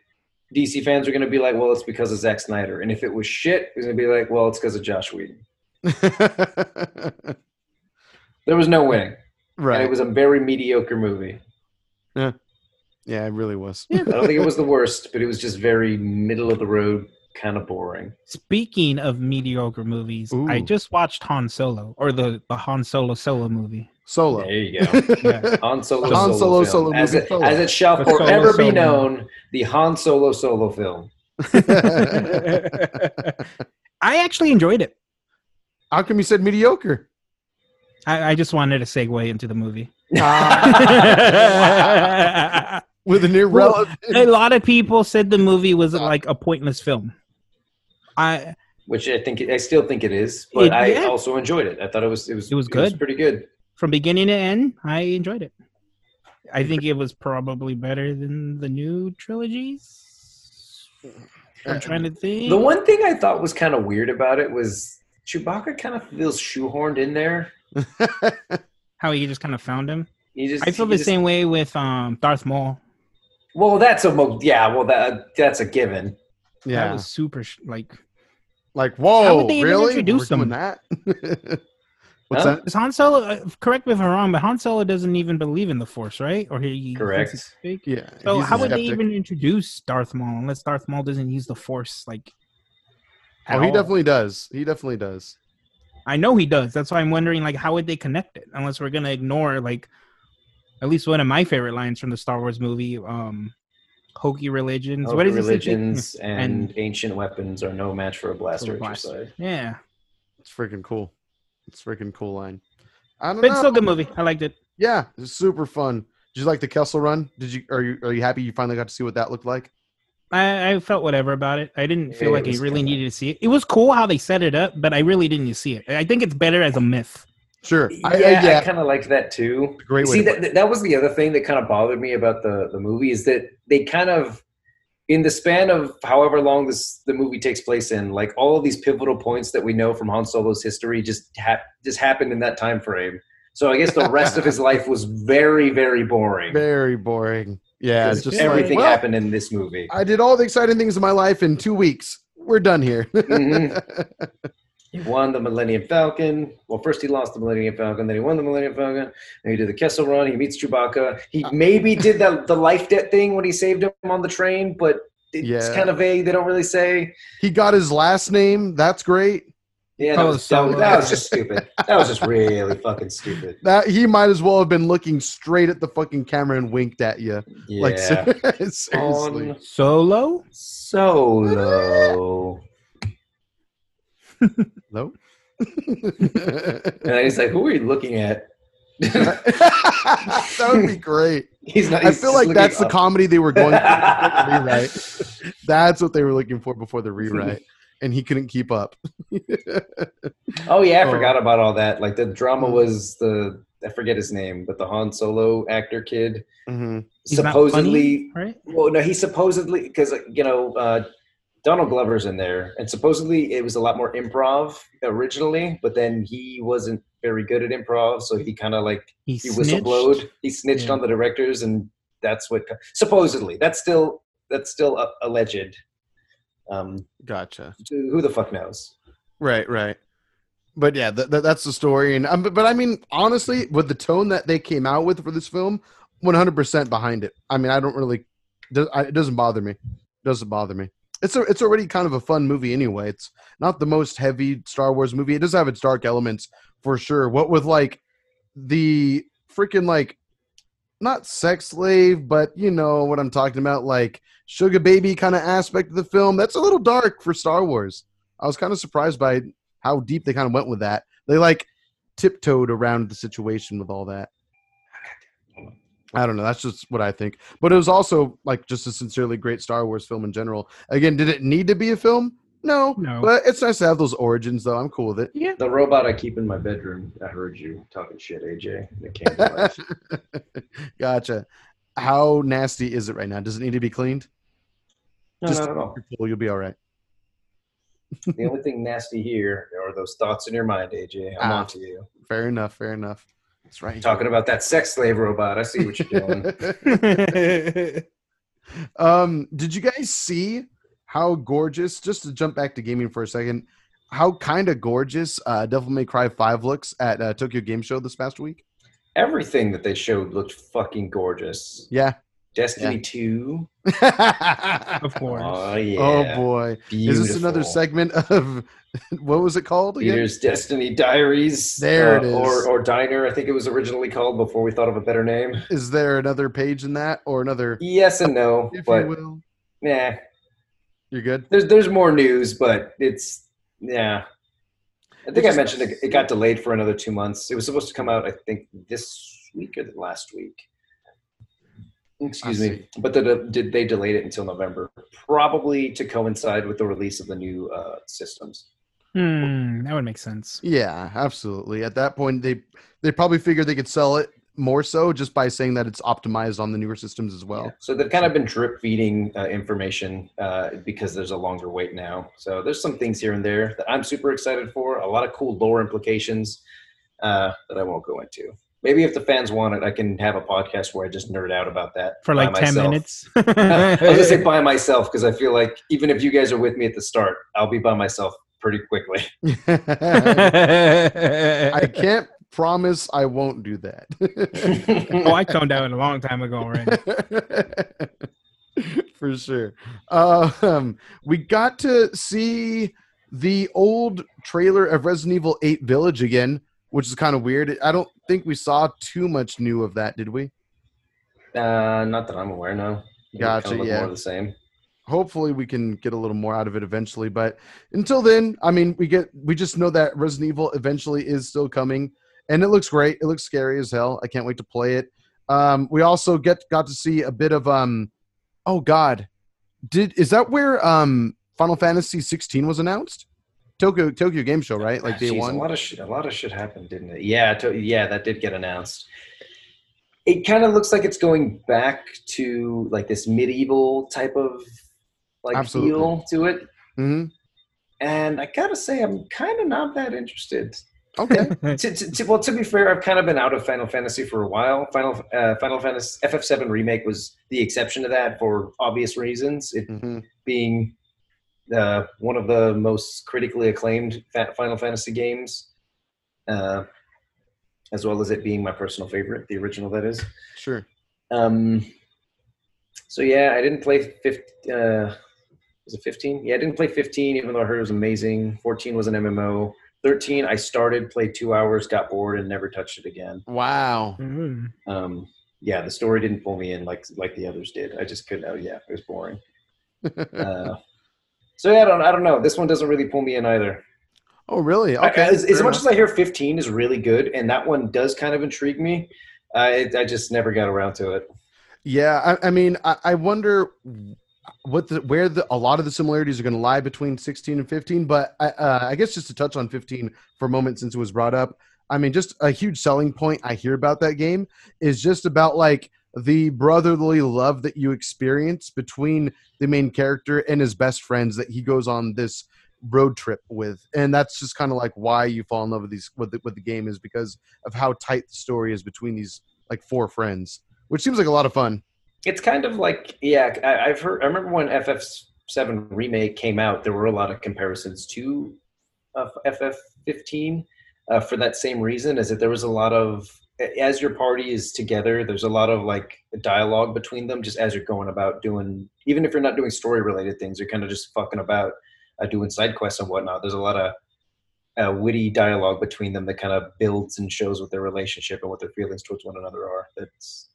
D C fans are going to be like, well, it's because of Zack Snyder. And if it was shit, it's going to be like, well, it's because of Josh Whedon. There was no winning. Right. And it was a very mediocre movie. Yeah, yeah, it really was. Yeah. I don't think it was the worst, but it was just very middle of the road, kind of boring. Speaking of mediocre movies, ooh. I just watched Han Solo, or the, the Han Solo solo movie. Solo. There you go. Yeah. Han Solo Han Solo, solo, solo, as it, solo. As it shall the forever solo, be known, solo. The Han Solo solo film. I actually enjoyed it. How come you said mediocre? I, I just wanted to segue into the movie. With an irrelevant... Well, a lot of people said the movie was like a pointless film. I... Which I think I still think it is, but it, I yeah. also enjoyed it. I thought it was it was, it was good. It was pretty good. From beginning to end, I enjoyed it. I think it was probably better than the new trilogies. I'm trying to think. The one thing I thought was kind of weird about it was Chewbacca kind of feels shoehorned in there. How he just kind of found him. He just, I feel the just, same way with um, Darth Maul. Well, that's a mo- yeah. Well, that that's a given. Yeah, that was super sh- like, like whoa, how would they really? Even introduce him? That. What's huh? that? Han Solo, uh, correct me if I'm wrong, but Han Solo doesn't even believe in the Force, right? Or he correct. Thinks he's fake. Yeah. So how would skeptic. They even introduce Darth Maul unless Darth Maul doesn't use the Force? Like, oh, all. He definitely does. He definitely does. I know he does. That's why I'm wondering, like, how would they connect it? Unless we're gonna ignore, like, at least one of my favorite lines from the Star Wars movie, um, "Hokey religions, Hokey what is religions, it and, and ancient weapons are no match for a blaster at your side." Yeah, it's freaking cool. It's a freaking cool line. I don't but know. It's still a good movie. I liked it. Yeah, it was super fun. Did you like the Kessel Run? Did you are you are you happy you finally got to see what that looked like? I, I felt whatever about it. I didn't feel yeah, like I really needed to see it. It was cool how they set it up, but I really didn't see it. I think it's better as a myth. Sure. Yeah, I, I, yeah. I kind of liked that too. Great way see, to that, that was the other thing that kind of bothered me about the, the movie is that they kind of, in the span of however long this the movie takes place in, like all of these pivotal points that we know from Han Solo's history just ha- just happened in that time frame. So I guess the rest of his life was very, very boring. Very boring. Yeah. It's just everything like, well, happened in this movie. I did all the exciting things in my life in two weeks. We're done here. Mm-hmm. He won the Millennium Falcon. Well, first he lost the Millennium Falcon, then he won the Millennium Falcon, and he did the Kessel Run, he meets Chewbacca. He maybe did the, the life debt thing when he saved him on the train, but it's yeah. kind of vague. They don't really say. He got his last name. That's great. Yeah, that was, that, that was just stupid. That was just really fucking stupid. That he might as well have been looking straight at the fucking camera and winked at you. Yeah. Like, seriously. On Solo? Solo. Hello? And he's like, who are you looking at? That would be great. He's not, he's I feel like that's up. The comedy they were going for the rewrite. That's what they were looking for before the rewrite. And he couldn't keep up. Oh, yeah, I forgot about all that. Like, the drama was the, I forget his name, but the Han Solo actor kid. Mm-hmm. Supposedly, funny, right? Well, no, he supposedly, because, you know, uh, Donald Glover's in there, and supposedly it was a lot more improv originally, but then he wasn't very good at improv, so he kind of, like, he, he whistleblowed. He snitched yeah. on the directors, and that's what, supposedly, that's still, that's still uh, alleged. Um, gotcha. Who the fuck knows? Right, right. But yeah, th- th- that's the story. And um, but, but I mean, honestly, with the tone that they came out with for this film, one hundred percent behind it. I mean, I don't really. Do- I, it doesn't bother me. It doesn't bother me. It's a, it's already kind of a fun movie anyway. It's not the most heavy Star Wars movie. It does have its dark elements for sure. What with like the freaking like. Not sex slave, but you know what I'm talking about, like sugar baby kind of aspect of the film. That's a little dark for Star Wars. I was kind of surprised by how deep they kind of went with that. They like tiptoed around the situation with all that. I don't know. That's just what I think. But it was also like just a sincerely great Star Wars film in general. Again, did it need to be a film? No, no. But it's nice to have those origins, though. I'm cool with it. Yeah. The robot I keep in my bedroom. I heard you talking shit, A J. It came to life. Gotcha. How nasty is it right now? Does it need to be cleaned? No, Just not at all. You'll be all right. The only thing nasty here are those thoughts in your mind, A J. I'm ah, on to you. Fair enough. Fair enough. That's right. Talking about that sex slave robot. I see what you're doing. um, did you guys see? How gorgeous, just to jump back to gaming for a second, how kind of gorgeous uh, Devil May Cry five looks at uh, Tokyo Game Show this past week? Everything that they showed looked fucking gorgeous. Yeah. Destiny yeah. two. Of course. Oh, yeah. Oh, boy. Beautiful. Is this another segment of, what was it called again? Peter's Destiny Diaries. There uh, it is. Or, or Diner, I think it was originally called before we thought of a better name. Is there another page in that or another? Yes and no. If but, you will. Nah. You're good? There's there's more news, but it's, yeah. I think I mentioned it, it got delayed for another two months. It was supposed to come out, I think, this week or last week. Excuse me. But the, the, they delayed it until November, probably to coincide with the release of the new uh, systems. Hmm, that would make sense. Yeah, absolutely. At that point, they they probably figured they could sell it. More so just by saying that it's optimized on the newer systems as well. Yeah. So they've kind of been drip feeding uh, information uh, because there's a longer wait now. So there's some things here and there that I'm super excited for. A lot of cool lore implications uh, that I won't go into. Maybe if the fans want it, I can have a podcast where I just nerd out about that. For like myself. ten minutes. I was going to say by myself because I feel like even if you guys are with me at the start, I'll be by myself pretty quickly. I can't. Promise I won't do that. Oh, I toned out a long time ago already. For sure. Uh, um, we got to see the old trailer of Resident Evil eight Village again, which is kind of weird. I don't think we saw too much new of that, did we? Uh, not that I'm aware, no. Maybe gotcha, kind of yeah. More of the same. Hopefully we can get a little more out of it eventually. But until then, I mean, we get we just know that Resident Evil eventually is still coming. and it looks great. It looks scary as hell. I can't wait to play it. Um, we also get got to see a bit of um, oh god, did is that where um Final Fantasy sixteen was announced? Tokyo Tokyo Game Show, right? Like day Jeez, one. A lot of shit. A lot of shit happened, didn't it? Yeah, to, yeah, that did get announced. It kind of looks like it's going back to like this medieval type of like Absolutely. feel to it. Mm-hmm. And I gotta say, I'm kind of not that interested. Okay. to, to, to, well, to be fair, I've kind of been out of Final Fantasy for a while. Final uh, Final Fantasy F F seven Remake was the exception to that for obvious reasons. It mm-hmm. being uh, one of the most critically acclaimed Final Fantasy games, uh, as well as it being my personal favorite, the original, that is. Sure. Um. So yeah, I didn't play fifteen. Uh, was it fifteen? Yeah, I didn't play fifteen, even though I heard it was amazing. fourteen was an M M O. thirteen, I started, played two hours, got bored, and never touched it again. Wow. Mm-hmm. Um, yeah, the story didn't pull me in like like the others did. I just couldn't. Oh, yeah, it was boring. uh, so yeah, I don't I don't know. This one doesn't really pull me in either. Oh, really? Okay. I, as, as much as I hear fifteen is really good, and that one does kind of intrigue me, uh, it, I just never got around to it. Yeah, I, I mean, I, I wonder what the where the a lot of the similarities are going to lie between sixteen and fifteen, but I, uh, I guess just to touch on fifteen for a moment since it was brought up, I mean, just a huge selling point I hear about that game is just about like the brotherly love that you experience between the main character and his best friends that he goes on this road trip with, and that's just kind of like why you fall in love with these with the, with the game is because of how tight the story is between these like four friends, which seems like a lot of fun. It's kind of like, yeah, I, I've heard, I remember when F F seven Remake came out, there were a lot of comparisons to uh, F F fifteen uh, for that same reason, is that there was a lot of, as your party is together, there's a lot of like dialogue between them just as you're going about doing, even if you're not doing story related things, you're kind of just fucking about uh, doing side quests and whatnot. There's a lot of uh, witty dialogue between them that kind of builds and shows what their relationship and what their feelings towards one another are. That's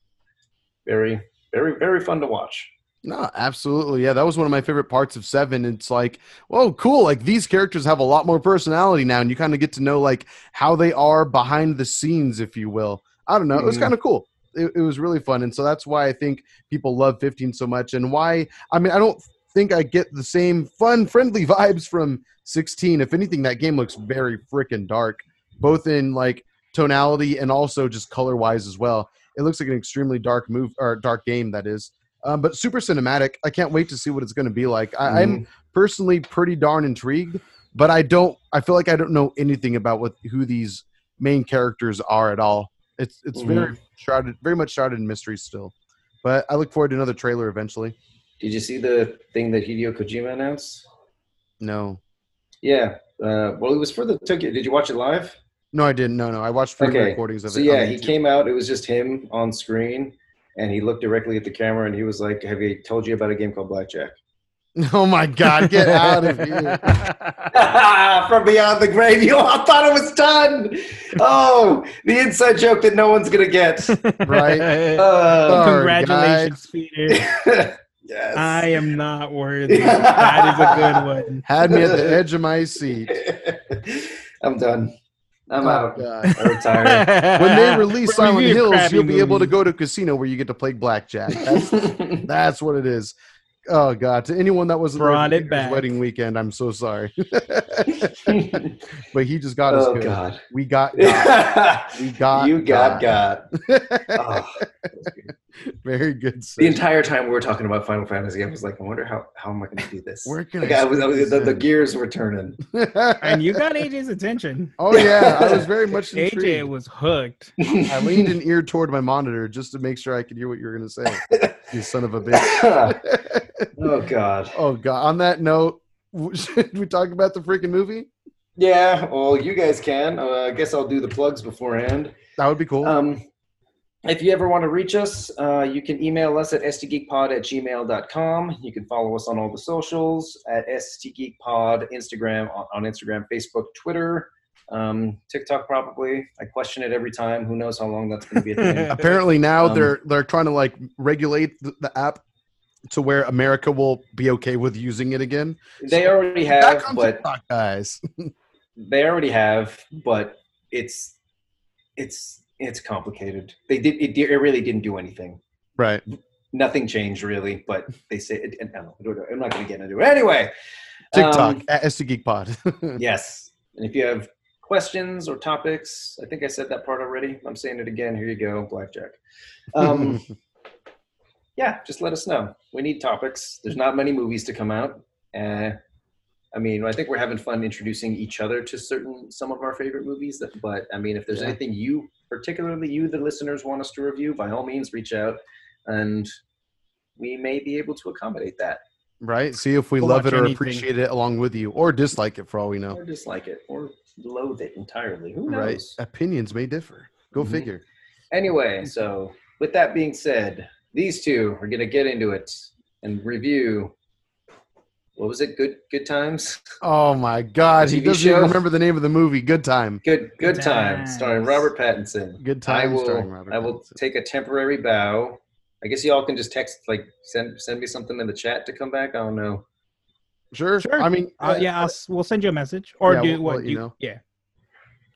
very... Very, very fun to watch. No, absolutely. Yeah, that was one of my favorite parts of Seven. It's like, whoa, cool. Like, these characters have a lot more personality now, and you kind of get to know, like, how they are behind the scenes, if you will. I don't know. Mm-hmm. It was kind of cool. It, it was really fun, and so that's why I think people love fifteen so much, and why – I mean, I don't think I get the same fun, friendly vibes from sixteen. If anything, that game looks very freaking dark, both in, like, tonality and also just color-wise as well. It looks like an extremely dark move or dark game that is, um, but super cinematic. I can't wait to see what it's going to be like. I, mm. I'm personally pretty darn intrigued, but I don't, I feel like I don't know anything about what, who these main characters are at all. It's, it's mm. very shrouded, very much shrouded in mystery still, but I look forward to another trailer eventually. Did you see the thing that Hideo Kojima announced? No. Yeah. Uh, well, it was for the Tokyo. Did you watch it live? No, I didn't. No, no. I watched free okay. recordings of it. So, yeah, he came out. It was just him on screen, and he looked directly at the camera, and he was like, have I told you about a game called Blackjack? Oh, my God. Get out of here. From beyond the grave. You all thought it was done. Oh, the inside joke that no one's going to get. Right. Uh, Congratulations, guys. Peter. Yes. I am not worthy. That is a good one. Had me at the edge of my seat. I'm done. I'm oh, out. God. I retire. When they release Silent Hills, you'll be able to go to a casino where you get to play blackjack. That's, that's what it is. Oh, God. To anyone that wasn't there for his wedding weekend, I'm so sorry. But he just got us oh, good. God. We got God. We got You got God. God. Oh, very good. Sir. The entire time we were talking about Final Fantasy, I was like, I wonder how, how am I going to do this? Where can like, I I was, I was, the, the gears were turning. And you got A J's attention. Oh, yeah. I was very much intrigued. A J was hooked. I leaned an ear toward my monitor just to make sure I could hear what you were going to say. You son of a bitch. Oh, God. Oh, God. On that note, should we talk about the freaking movie? Yeah. Well, you guys can. Uh, I guess I'll do the plugs beforehand. That would be cool. Um, If you ever want to reach us, uh, you can email us at s d geek pod at gmail dot com. You can follow us on all the socials at s d geek pod, Instagram, on, on Instagram, Facebook, Twitter, um, TikTok probably. I question it every time. Who knows how long that's going to be at the end. Apparently now um, they're they're trying to like regulate the, the app to where America will be okay with using it again. They so, already have, but guys. They already have, but it's it's it's complicated. They did it, it really didn't do anything. Right. Nothing changed really, but they say it, and no, I'm not going to get into it anyway. TikTok um, at S D Geek Pod. Yes, and if you have questions or topics, I think I said that part already. I'm saying it again. Here you go, Blackjack. Um, yeah, just let us know. We need topics. There's not many movies to come out. Uh, I mean, I think we're having fun introducing each other to certain, some of our favorite movies. That, but I mean, if there's yeah. anything you, particularly you, the listeners, want us to review, by all means, reach out, and we may be able to accommodate that. Right. See if we we'll love it or anything. Appreciate it along with you, or dislike it for all we know. Or dislike it, or loathe it entirely. Who knows? Right. Opinions may differ. Go mm-hmm. figure. Anyway, so with that being said, these two are going to get into it and review. What was it? Good Good Times? Oh, my God. He doesn't even remember the name of the movie. Good Time. Good Good, good Time, times. starring Robert Pattinson. Good Time, I will, starring Robert I will Pattinson. take a temporary bow. I guess y'all can just text, like, send send me something in the chat to come back. I don't know. Sure. Sure. I mean, uh, yeah, I'll, we'll send you a message. Or yeah, do we'll, what? We'll, you, you know. Yeah.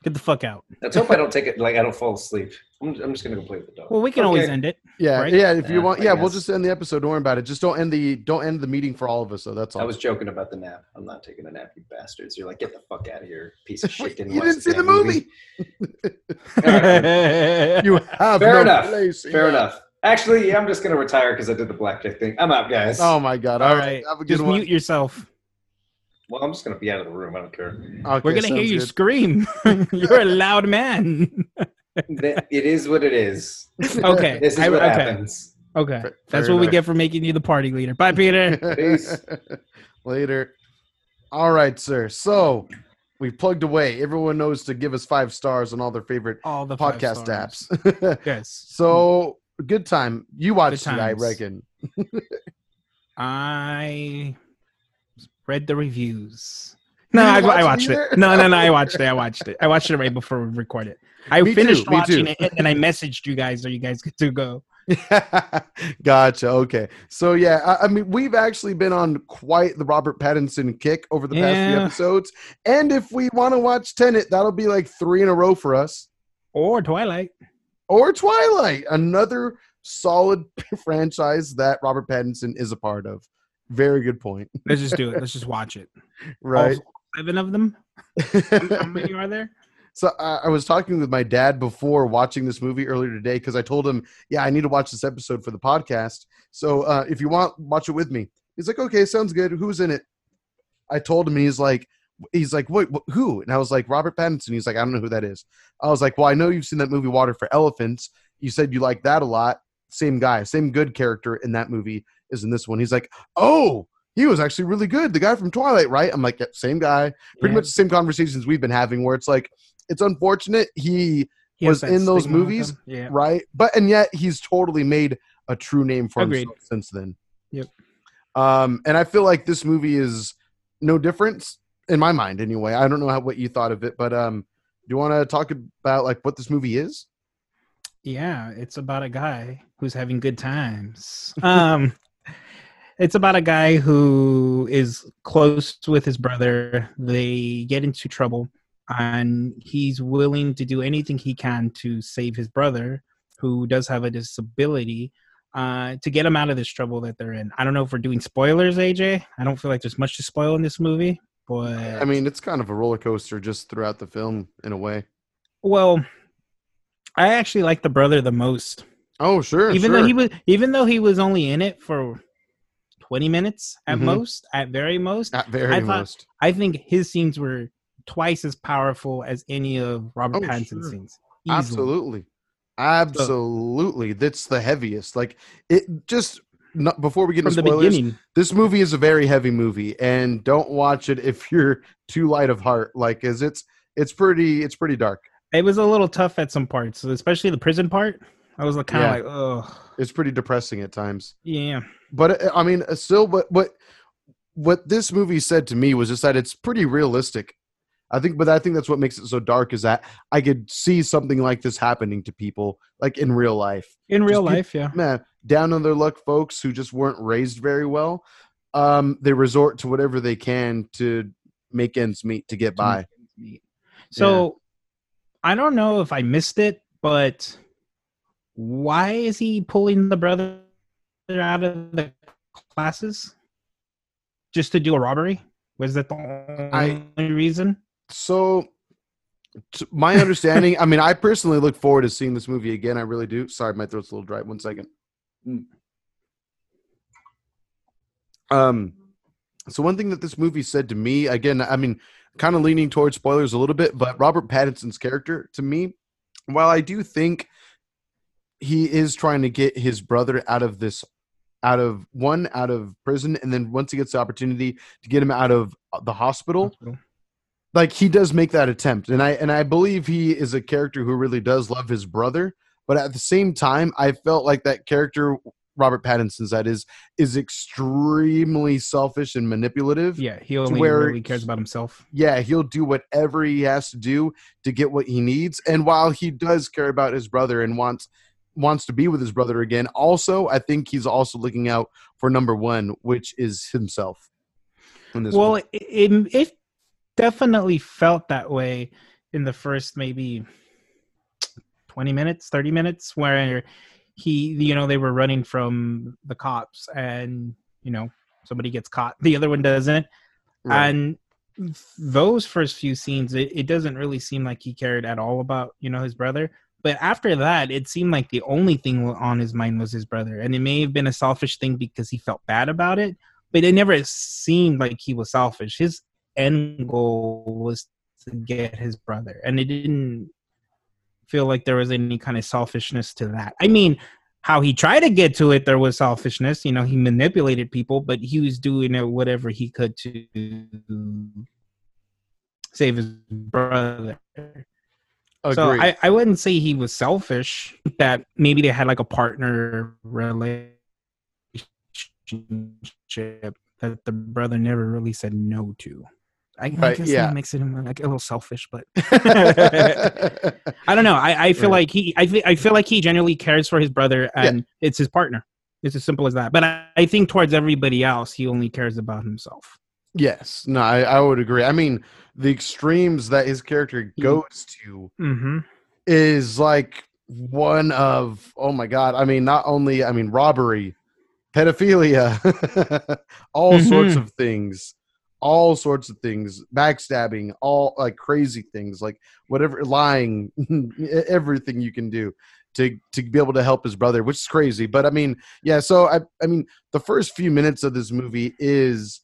Get the fuck out. Let's hope I don't take it, like, I don't fall asleep. I'm just, I'm just going to go play with the dog. Well, we can okay. always end it. Yeah. Right? Yeah. If you uh, want. Yeah. We'll just end the episode. Don't worry about it. Just don't end the, don't end the meeting for all of us. So that's all. I was joking about the nap. I'm not taking a nap, you bastards. You're like, get the fuck out of here. Piece of shit. Didn't you didn't see the movie. movie. Right. You have Fair no enough. Place Fair enough. Actually, I'm just going to retire because I did the blackjack thing. I'm out, guys. Oh, my God. All, all right. right. Have a good just one. Mute yourself. Well, I'm just going to be out of the room. I don't care. Okay, we're going to hear you good. Scream. You're a loud man. It is what it is. Okay. This is I, what okay. happens. Okay. Fair That's enough. What we get for making you the party leader. Bye, Peter. Peace. Later. All right, sir. So we plugged away. Everyone knows to give us five stars on all their favorite all the podcast apps. Yes. So... Good Time. You watched it, I reckon. I read the reviews. No, I, watch I watched it, it. No, no, no. I watched it. I watched it. I watched it right before we recorded it. I me finished too, watching too. it, and I messaged you guys. Are you guys good to go? Gotcha. Okay. So, yeah, I, I mean, we've actually been on quite the Robert Pattinson kick over the yeah. past few episodes. And if we want to watch Tenet, that'll be like three in a row for us. Or Twilight. Or Twilight, another solid franchise that Robert Pattinson is a part of. Very good point. Let's just do it. Let's just watch it. Right. All seven of them? How many are there? So uh, I was talking with my dad before watching this movie earlier today because I told him, yeah, I need to watch this episode for the podcast. So uh, if you want, watch it with me. He's like, okay, sounds good. Who's in it? I told him, and he's like, He's like, wait, wh- who? And I was like, Robert Pattinson. He's like, I don't know who that is. I was like, well, I know you've seen that movie Water for Elephants. You said you liked that a lot. Same guy, same good character in that movie is in this one. He's like, oh, he was actually really good. The guy from Twilight, right? I'm like, yeah, same guy. Pretty yeah. much the same conversations we've been having where it's like, it's unfortunate he, he was in those movies, yeah. right? But and yet he's totally made a true name for Agreed. himself since then. Yep. Um, and I feel like this movie is no different. In my mind, anyway. I don't know how, what you thought of it, but um, do you want to talk about like what this movie is? Yeah, it's about a guy who's having good times. um, it's about a guy who is close with his brother. They get into trouble, and he's willing to do anything he can to save his brother, who does have a disability, uh, to get him out of this trouble that they're in. I don't know if we're doing spoilers, A J. I don't feel like there's much to spoil in this movie. But, I mean, it's kind of a roller coaster just throughout the film in a way. Well, I actually like the brother the most. Oh, sure. Even sure. though he was, even though he was only in it for twenty minutes at mm-hmm. most, at very most, at very I thought, most. I think his scenes were twice as powerful as any of Robert oh, Pattinson's sure. scenes. Easily. Absolutely, absolutely. So, that's the heaviest. Like it just. Not, before we get into spoilers, this movie is a very heavy movie, and don't watch it if you're too light of heart. Like, is it's it's pretty it's pretty dark. It was a little tough at some parts, especially the prison part. I was kind of yeah. like, oh, it's pretty depressing at times. Yeah, but I mean, still, but but what this movie said to me was just that it's pretty realistic. I think, but I think that's what makes it so dark is that I could see something like this happening to people, like in real life. In real just life, people, yeah. Man, down on their luck folks who just weren't raised very well, um, they resort to whatever they can to make ends meet, to get by. So I don't know if I missed it, but why is he pulling the brother out of the classes just to do a robbery? Was that the only I, reason? So, to my understanding, I mean, I personally look forward to seeing this movie again. I really do. Sorry, my throat's a little dry. One second. Um, so one thing that this movie said to me, again, I mean, kind of leaning towards spoilers a little bit, but Robert Pattinson's character, to me, while I do think he is trying to get his brother out of this, out of one, out of prison, and then once he gets the opportunity to get him out of the hospital, hospital. Like, he does make that attempt. And I and I believe he is a character who really does love his brother. But at the same time, I felt like that character, Robert Pattinson's that is, is extremely selfish and manipulative. Yeah, he only really cares about himself. Yeah, he'll do whatever he has to do to get what he needs. And while he does care about his brother and wants wants to be with his brother again, also, I think he's also looking out for number one, which is himself. In this well, it, it, it definitely felt that way in the first maybe twenty minutes, thirty minutes, where he, you know, they were running from the cops and, you know, somebody gets caught, the other one doesn't. Right. And those first few scenes, it, it doesn't really seem like he cared at all about, you know, his brother. But after that, it seemed like the only thing on his mind was his brother. And it may have been a selfish thing because he felt bad about it, but it never seemed like he was selfish. His end goal was to get his brother. And it didn't feel like there was any kind of selfishness to that. I mean, how he tried to get to it, there was selfishness. You know, he manipulated people, but he was doing it whatever he could to save his brother. Agreed. So I, I wouldn't say he was selfish, that maybe they had like a partner relationship that the brother never really said no to. I right, guess yeah. that makes it like a little selfish, but I don't know. I, I feel right. like he, I, th- I feel like he genuinely cares for his brother, and yeah. it's his partner. It's as simple as that. But I, I think towards everybody else, he only cares about himself. Yes. No, I, I would agree. I mean, the extremes that his character goes to mm-hmm. is like one of, oh my God. I mean, not only, I mean, robbery, pedophilia, all mm-hmm. sorts of things. all sorts of things, backstabbing, all like crazy things, like whatever, lying, everything you can do to, to be able to help his brother, which is crazy. But I mean, yeah, so I, I mean, the first few minutes of this movie is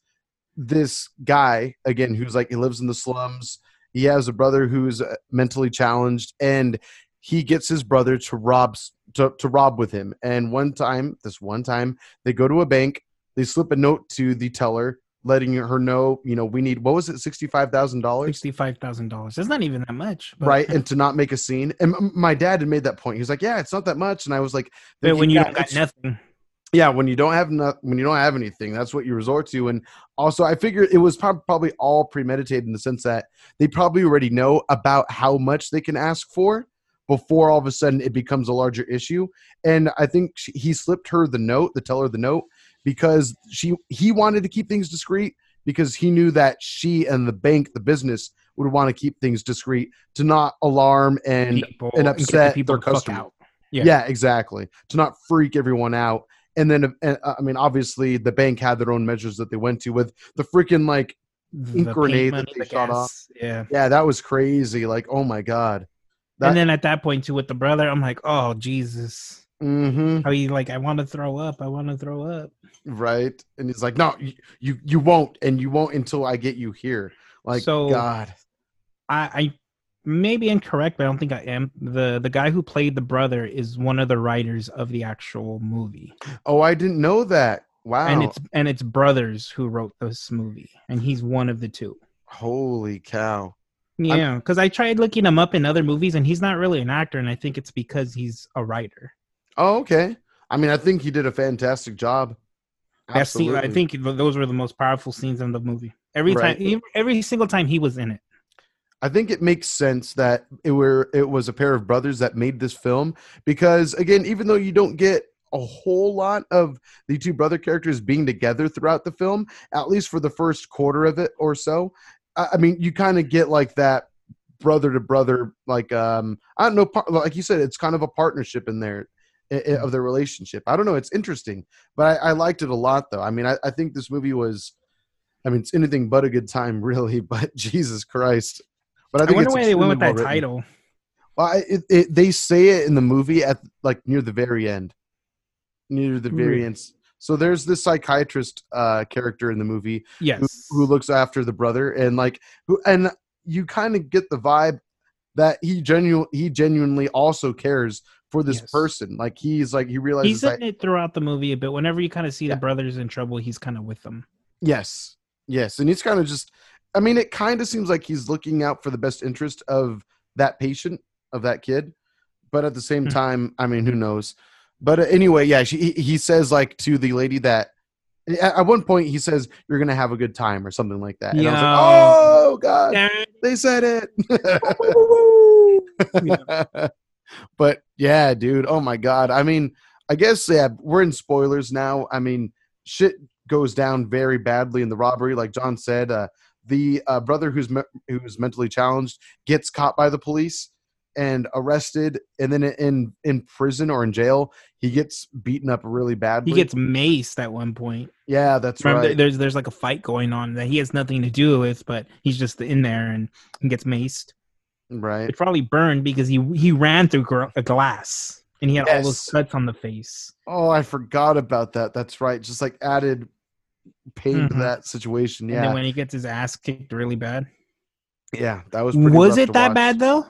this guy again, who's like, he lives in the slums. He has a brother who's mentally challenged, and he gets his brother to rob, to, to rob with him. And one time, this one time they go to a bank, they slip a note to the teller, letting her know, you know, we need, what was it, sixty-five thousand dollars? sixty-five thousand dollars. That's not even that much. But. Right, and to not make a scene. And my dad had made that point. He was like, yeah, it's not that much. And I was like. But when you don't got nothing. Yeah, when you don't have no, when you don't have anything, that's what you resort to. And also, I figured it was probably all premeditated in the sense that they probably already know about how much they can ask for before all of a sudden it becomes a larger issue. And I think she, he slipped her the note, the teller the note, because she he wanted to keep things discreet because he knew that she and the bank, the business, would want to keep things discreet to not alarm and, people, and upset and their customer. Yeah. yeah, exactly. To not freak everyone out. And then, and, uh, I mean, obviously the bank had their own measures that they went to with the freaking like ink grenade that they shot off. Yeah. yeah, that was crazy. Like, oh my God. That, and then at that point too with the brother, I'm like, oh, Jesus. Mm-hmm. How he like, I want to throw up. I want to throw up. Right, and he's like, "No, you, you, you won't, and you won't until I get you here." Like, so, God, I, I may be incorrect, but I don't think I am. the The guy who played the brother is one of the writers of the actual movie. Oh, I didn't know that. Wow, and it's and it's brothers who wrote this movie, and he's one of the two. Holy cow! Yeah, because I tried looking him up in other movies, and he's not really an actor, and I think it's because he's a writer. Oh, okay. I mean, I think he did a fantastic job. Absolutely. I think those were the most powerful scenes in the movie. Every right. time, every single time he was in it. I think it makes sense that it were it was a pair of brothers that made this film because, again, even though you don't get a whole lot of the two brother characters being together throughout the film, at least for the first quarter of it or so, I mean, you kind of get like that brother to brother, like, um, I don't know, like you said, it's kind of a partnership in there of their relationship. I don't know. It's interesting, but I, I liked it a lot though. I mean, I, I think this movie was, I mean, it's anything but a good time really, but Jesus Christ. But I, think I wonder why they went with that well title. Well, I, it, it, they say it in the movie at like near the very end, near the very mm-hmm. end. So there's this psychiatrist uh, character in the movie yes. who, who looks after the brother, and like who, and you kind of get the vibe that he genu- he genuinely also cares for this yes. person. Like he's like, he realizes he's in it throughout the movie, but whenever you kind of see yeah. the brother's in trouble, he's kind of with them. Yes. Yes. And he's kind of just, I mean, it kind of seems like he's looking out for the best interest of that patient, of that kid. But at the same mm-hmm. time, I mean, who knows? But anyway, yeah, she, he says like to the lady that at one point he says, you're going to have a good time or something like that. And yeah. I was like, oh God, yeah. they said it. yeah. But yeah, dude. Oh my God. I mean, I guess, yeah, we're in spoilers now. I mean, shit goes down very badly in the robbery. Like John said, uh, the uh, brother who's, me- who's mentally challenged gets caught by the police and arrested, and then in in prison or in jail he gets beaten up really badly. He gets maced at one point. Yeah, that's Remember, right. There's there's like a fight going on that he has nothing to do with, but he's just in there and, and gets maced. Right. It's probably burned because he he ran through gr- a glass and he had yes. all those cuts on the face. Oh, I forgot about that. That's right. Just like added pain mm-hmm. to that situation. Yeah. And then when he gets his ass kicked really bad. Yeah, that was pretty Was it that watch. bad though?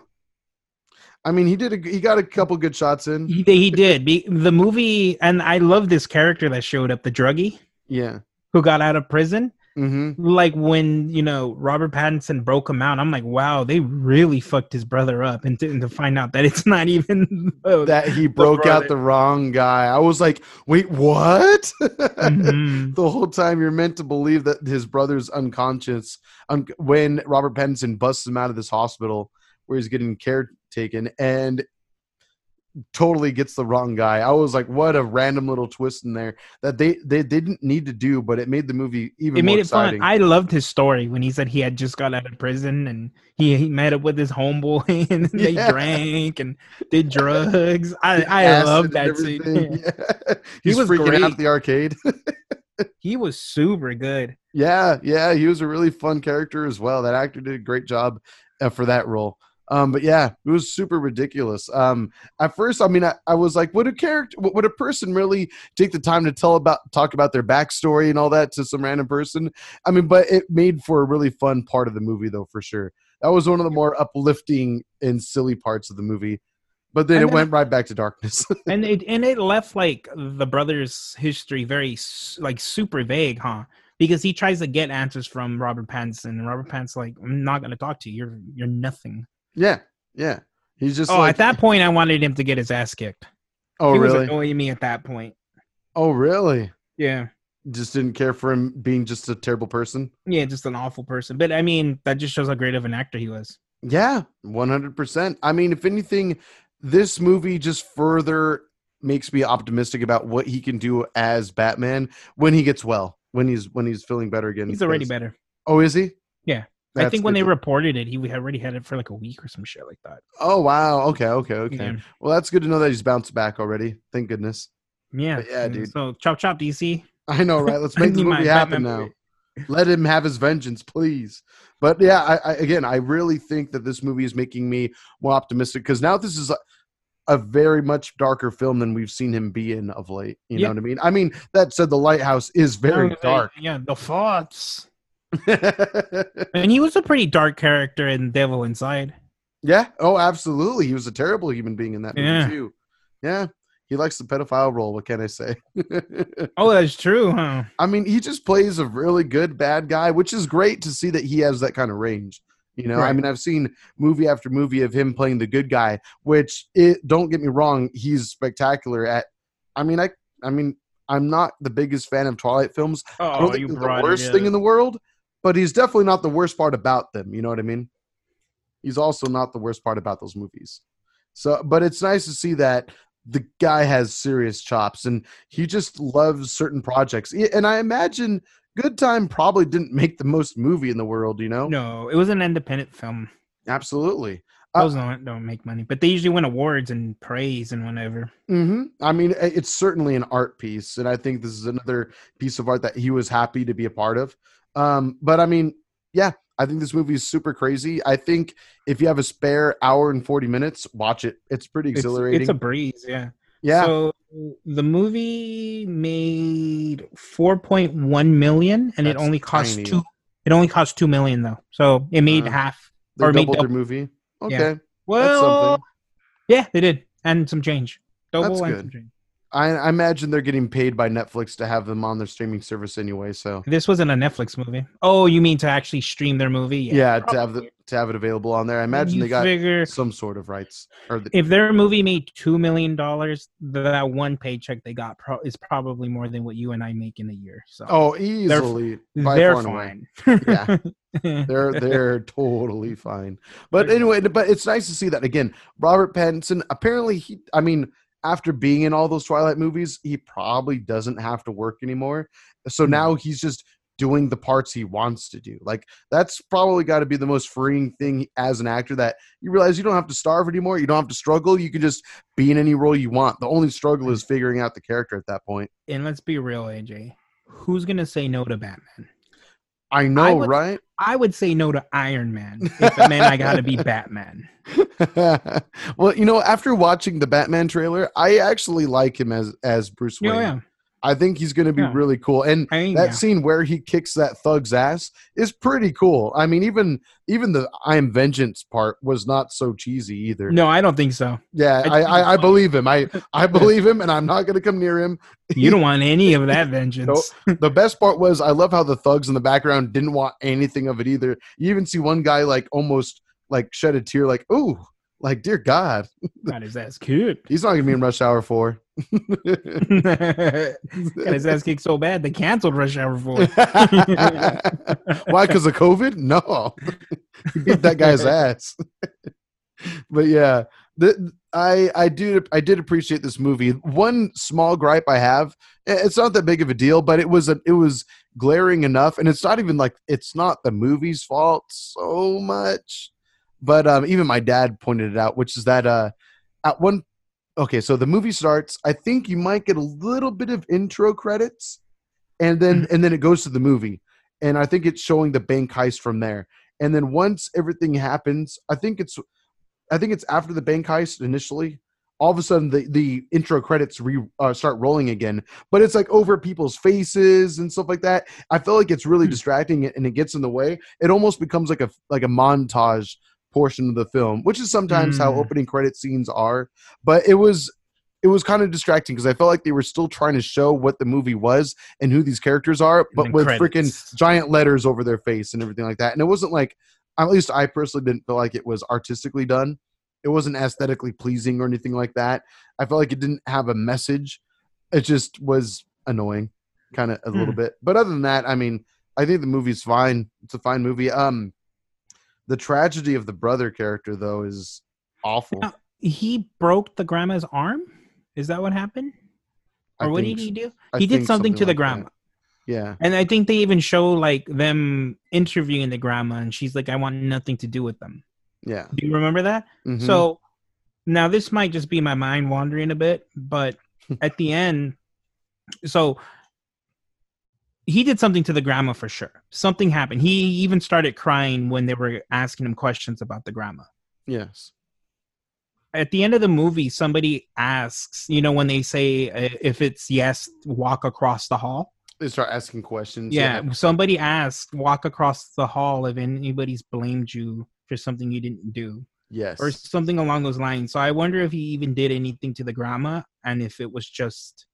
I mean, he did. A, he got a couple good shots in. He, he did. The movie, and I love this character that showed up, the druggie. Yeah. Who got out of prison. Mm-hmm. Like when, you know, Robert Pattinson broke him out, I'm like, wow, they really fucked his brother up. And didn't to find out that it's not even. The, that he broke the out the wrong guy. I was like, wait, what? Mm-hmm. The whole time you're meant to believe that his brother's unconscious. Um, when Robert Pattinson busts him out of this hospital where he's getting cared taken and totally gets the wrong guy. I was like, what a random little twist in there that they, they didn't need to do, but it made the movie even it more made it exciting. Fun. I loved his story when he said he had just got out of prison and he, he met up with his homeboy and they yeah. drank and did drugs. I, I love that scene. Yeah. Yeah. He was freaking great. Out at the arcade. He was super good. Yeah, yeah. He was a really fun character as well. That actor did a great job uh, for that role. Um, but yeah, it was super ridiculous. Um, at first, I mean, I, I was like, would a character, would a person really take the time to tell about, talk about their backstory and all that to some random person? I mean, but it made for a really fun part of the movie though, for sure. That was one of the more uplifting and silly parts of the movie, but then and it then, went right back to darkness. and it, and it left like the brother's history very like super vague, huh? Because he tries to get answers from Robert Pattinson and Robert Pattinson's like, I'm not going to talk to you. You're, you're nothing. Yeah, yeah. He's just. Oh, like, at that point, I wanted him to get his ass kicked. Oh, he really? He was annoying me at that point. Oh, really? Yeah. Just didn't care for him being just a terrible person? Yeah, just an awful person. But, I mean, that just shows how great of an actor he was. Yeah, one hundred percent. I mean, if anything, this movie just further makes me optimistic about what he can do as Batman when he gets well, when he's when he's feeling better again. He's already better. Oh, is he? Yeah. That's I think when they reported it, he already had it for like a week or some shit like that. Oh, wow. Okay, okay, okay. Yeah. Well, that's good to know that he's bounced back already. Thank goodness. Yeah. But yeah, dude. So, chop, chop, D C. I know, right? Let's make the movie happen now. Let him have his vengeance, please. But yeah, I, I, again, I really think that this movie is making me more optimistic because now this is a, a very much darker film than we've seen him be in of late. You yeah. know what I mean? I mean, that said, The Lighthouse is very yeah, dark. Yeah, the thoughts... And he was a pretty dark character in Devil Inside. Yeah. Oh, absolutely. He was a terrible human being in that movie yeah. too. Yeah. He likes the pedophile role. What can I say? Oh, that's true, huh? I mean, he just plays a really good bad guy, which is great to see that he has that kind of range. You know, right. I mean, I've seen movie after movie of him playing the good guy, which it, don't get me wrong, he's spectacular at. I mean, I, I mean, I'm not the biggest fan of Twilight films. Oh, I don't think it's the worst thing in the world. But he's definitely not the worst part about them. You know what I mean? He's also not the worst part about those movies. So, but it's nice to see that the guy has serious chops and he just loves certain projects. And I imagine Good Time probably didn't make the most movie in the world, you know? No, it was an independent film. Absolutely. Those don't, don't make money, but they usually win awards and praise and whatever. Mm-hmm. I mean, it's certainly an art piece, and I think this is another piece of art that he was happy to be a part of. Um, but, I mean, yeah, I think this movie is super crazy. I think if you have a spare hour and forty minutes, watch it. It's pretty exhilarating. It's, it's a breeze, yeah. Yeah. So the movie made four point one million dollars, and That's it only cost tiny. two. It only cost two million dollars, though. So it made uh, half. They or doubled made double- their movie. Okay. Yeah. Well, yeah, they did. And some change. Double That's and good. Some change. I, I imagine they're getting paid by Netflix to have them on their streaming service anyway, so. This wasn't a Netflix movie. Oh, you mean to actually stream their movie? Yeah, yeah to have the, to have it available on there. I imagine you they got figure, some sort of rights. Or the, if their movie made two million dollars, that one paycheck they got pro- is probably more than what you and I make in a year. So. Oh, easily. They're, they're fine. Yeah. they're they're totally fine. But anyway, but it's nice to see that again. Robert Pattinson, apparently he I mean, after being in all those Twilight movies, he probably doesn't have to work anymore. So now he's just doing the parts he wants to do. Like, that's probably got to be the most freeing thing as an actor, that you realize you don't have to starve anymore, you don't have to struggle, you can just be in any role you want. The only struggle is figuring out the character at that point. And let's be real, A J. Who's going to say no to Batman? I know, I would, right? I would say no to Iron Man if it meant I gotta be Batman. Well, you know, after watching the Batman trailer, I actually like him as, as Bruce Wayne. Oh, yeah. I think he's going to be yeah. really cool. And I mean, that yeah. scene where he kicks that thug's ass is pretty cool. I mean, even even the I am vengeance part was not so cheesy either. No, I don't think so. Yeah, I, I, I, I believe him. I, I believe him, and I'm not going to come near him. You don't want any of that vengeance. No, the best part was I love how the thugs in the background didn't want anything of it either. You even see one guy like almost like shed a tear like, ooh, like, dear God. Got his ass kicked. He's not going to be in Rush Hour four. Got his ass kicked so bad they canceled Rush Hour four. Why? Because of COVID? No. He beat that guy's ass. But yeah, the, I I do I did appreciate this movie. One small gripe I have, it's not that big of a deal, but it was a, it was glaring enough, and it's not even like it's not the movie's fault so much. But um, even my dad pointed it out, which is that uh, at one okay, so the movie starts. I think you might get a little bit of intro credits, and then mm-hmm. and then it goes to the movie, and I think it's showing the bank heist from there. And then once everything happens, I think it's I think it's after the bank heist initially. All of a sudden, the, the intro credits re, uh, start rolling again, but it's like over people's faces and stuff like that. I feel like it's really mm-hmm. distracting, and it gets in the way. It almost becomes like a like a montage portion of the film, which is sometimes mm. how opening credit scenes are, but it was it was kind of distracting because I felt like they were still trying to show what the movie was and who these characters are, but with freaking giant letters over their face and everything like that. And it wasn't like, at least I personally didn't feel like it was artistically done. It wasn't aesthetically pleasing or anything like that. I felt like it didn't have a message. It just was annoying kind of a mm. little bit. But other than that, I mean, I think the movie's fine. It's a fine movie. Um, The tragedy of the brother character, though, is awful. Now, he broke the grandma's arm? Is that what happened? Or I what think, did he do? I he did something, something to like the grandma. That. Yeah. And I think they even show like them interviewing the grandma, and she's like, I want nothing to do with them. Yeah. Do you remember that? Mm-hmm. So now this might just be my mind wandering a bit, but at the end, so he did something to the grandma for sure. Something happened. He even started crying when they were asking him questions about the grandma. Yes. At the end of the movie, somebody asks, you know, when they say, uh, if it's yes, walk across the hall. They start asking questions. Yeah. yeah. Somebody asked, walk across the hall if anybody's blamed you for something you didn't do. Yes. Or something along those lines. So I wonder if he even did anything to the grandma and if it was just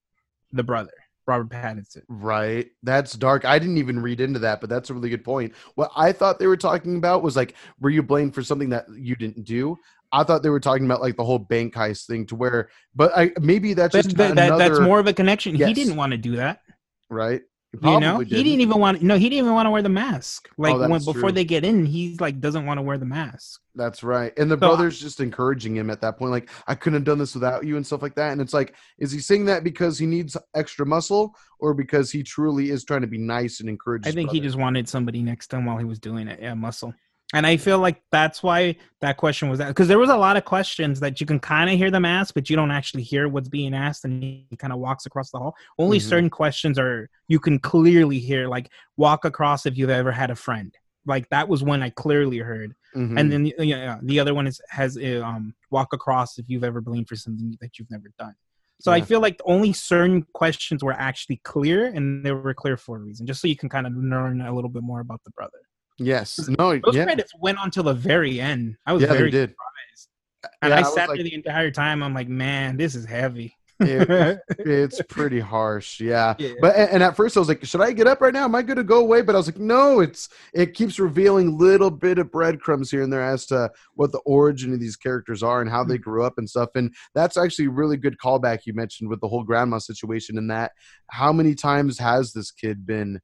the brother. Robert Pattinson. Right. That's dark. I didn't even read into that, but that's a really good point. What I thought they were talking about was like, were you blamed for something that you didn't do? I thought they were talking about like the whole bank heist thing to where, but I maybe that's just that, another... that, that's more of a connection. Yes. He didn't want to do that. Right. You know, didn't. he didn't even want no, he didn't even want to wear the mask. Like oh, when, before true. they get in, he's like doesn't want to wear the mask. That's right. And the so, brother's just encouraging him at that point, like, I couldn't have done this without you and stuff like that. And it's like, is he saying that because he needs extra muscle or because he truly is trying to be nice and encourage? I think brother? he just wanted somebody next to him while he was doing it. Yeah, muscle. And I feel like that's why that question was that, because there was a lot of questions that you can kind of hear them ask, but you don't actually hear what's being asked, and he kind of walks across the hall. Only mm-hmm. certain questions are, you can clearly hear, like, walk across if you've ever had a friend. Like, that was one I clearly heard. Mm-hmm. And then yeah, the other one is has um walk across if you've ever blamed for something that you've never done. So yeah. I feel like only certain questions were actually clear, and they were clear for a reason, just so you can kind of learn a little bit more about the brother. Yes. No. Those yeah. credits went on till the very end. I was yeah, very did. surprised, and yeah, I, I sat like, there the entire time. I'm like, man, this is heavy. it, it's pretty harsh, yeah. yeah. But and at first I was like, should I get up right now? Am I going to go away? But I was like, no. It's it keeps revealing little bit of breadcrumbs here and there as to what the origin of these characters are and how they grew up and stuff. And that's actually a really good callback you mentioned with the whole grandma situation. And that, how many times has this kid been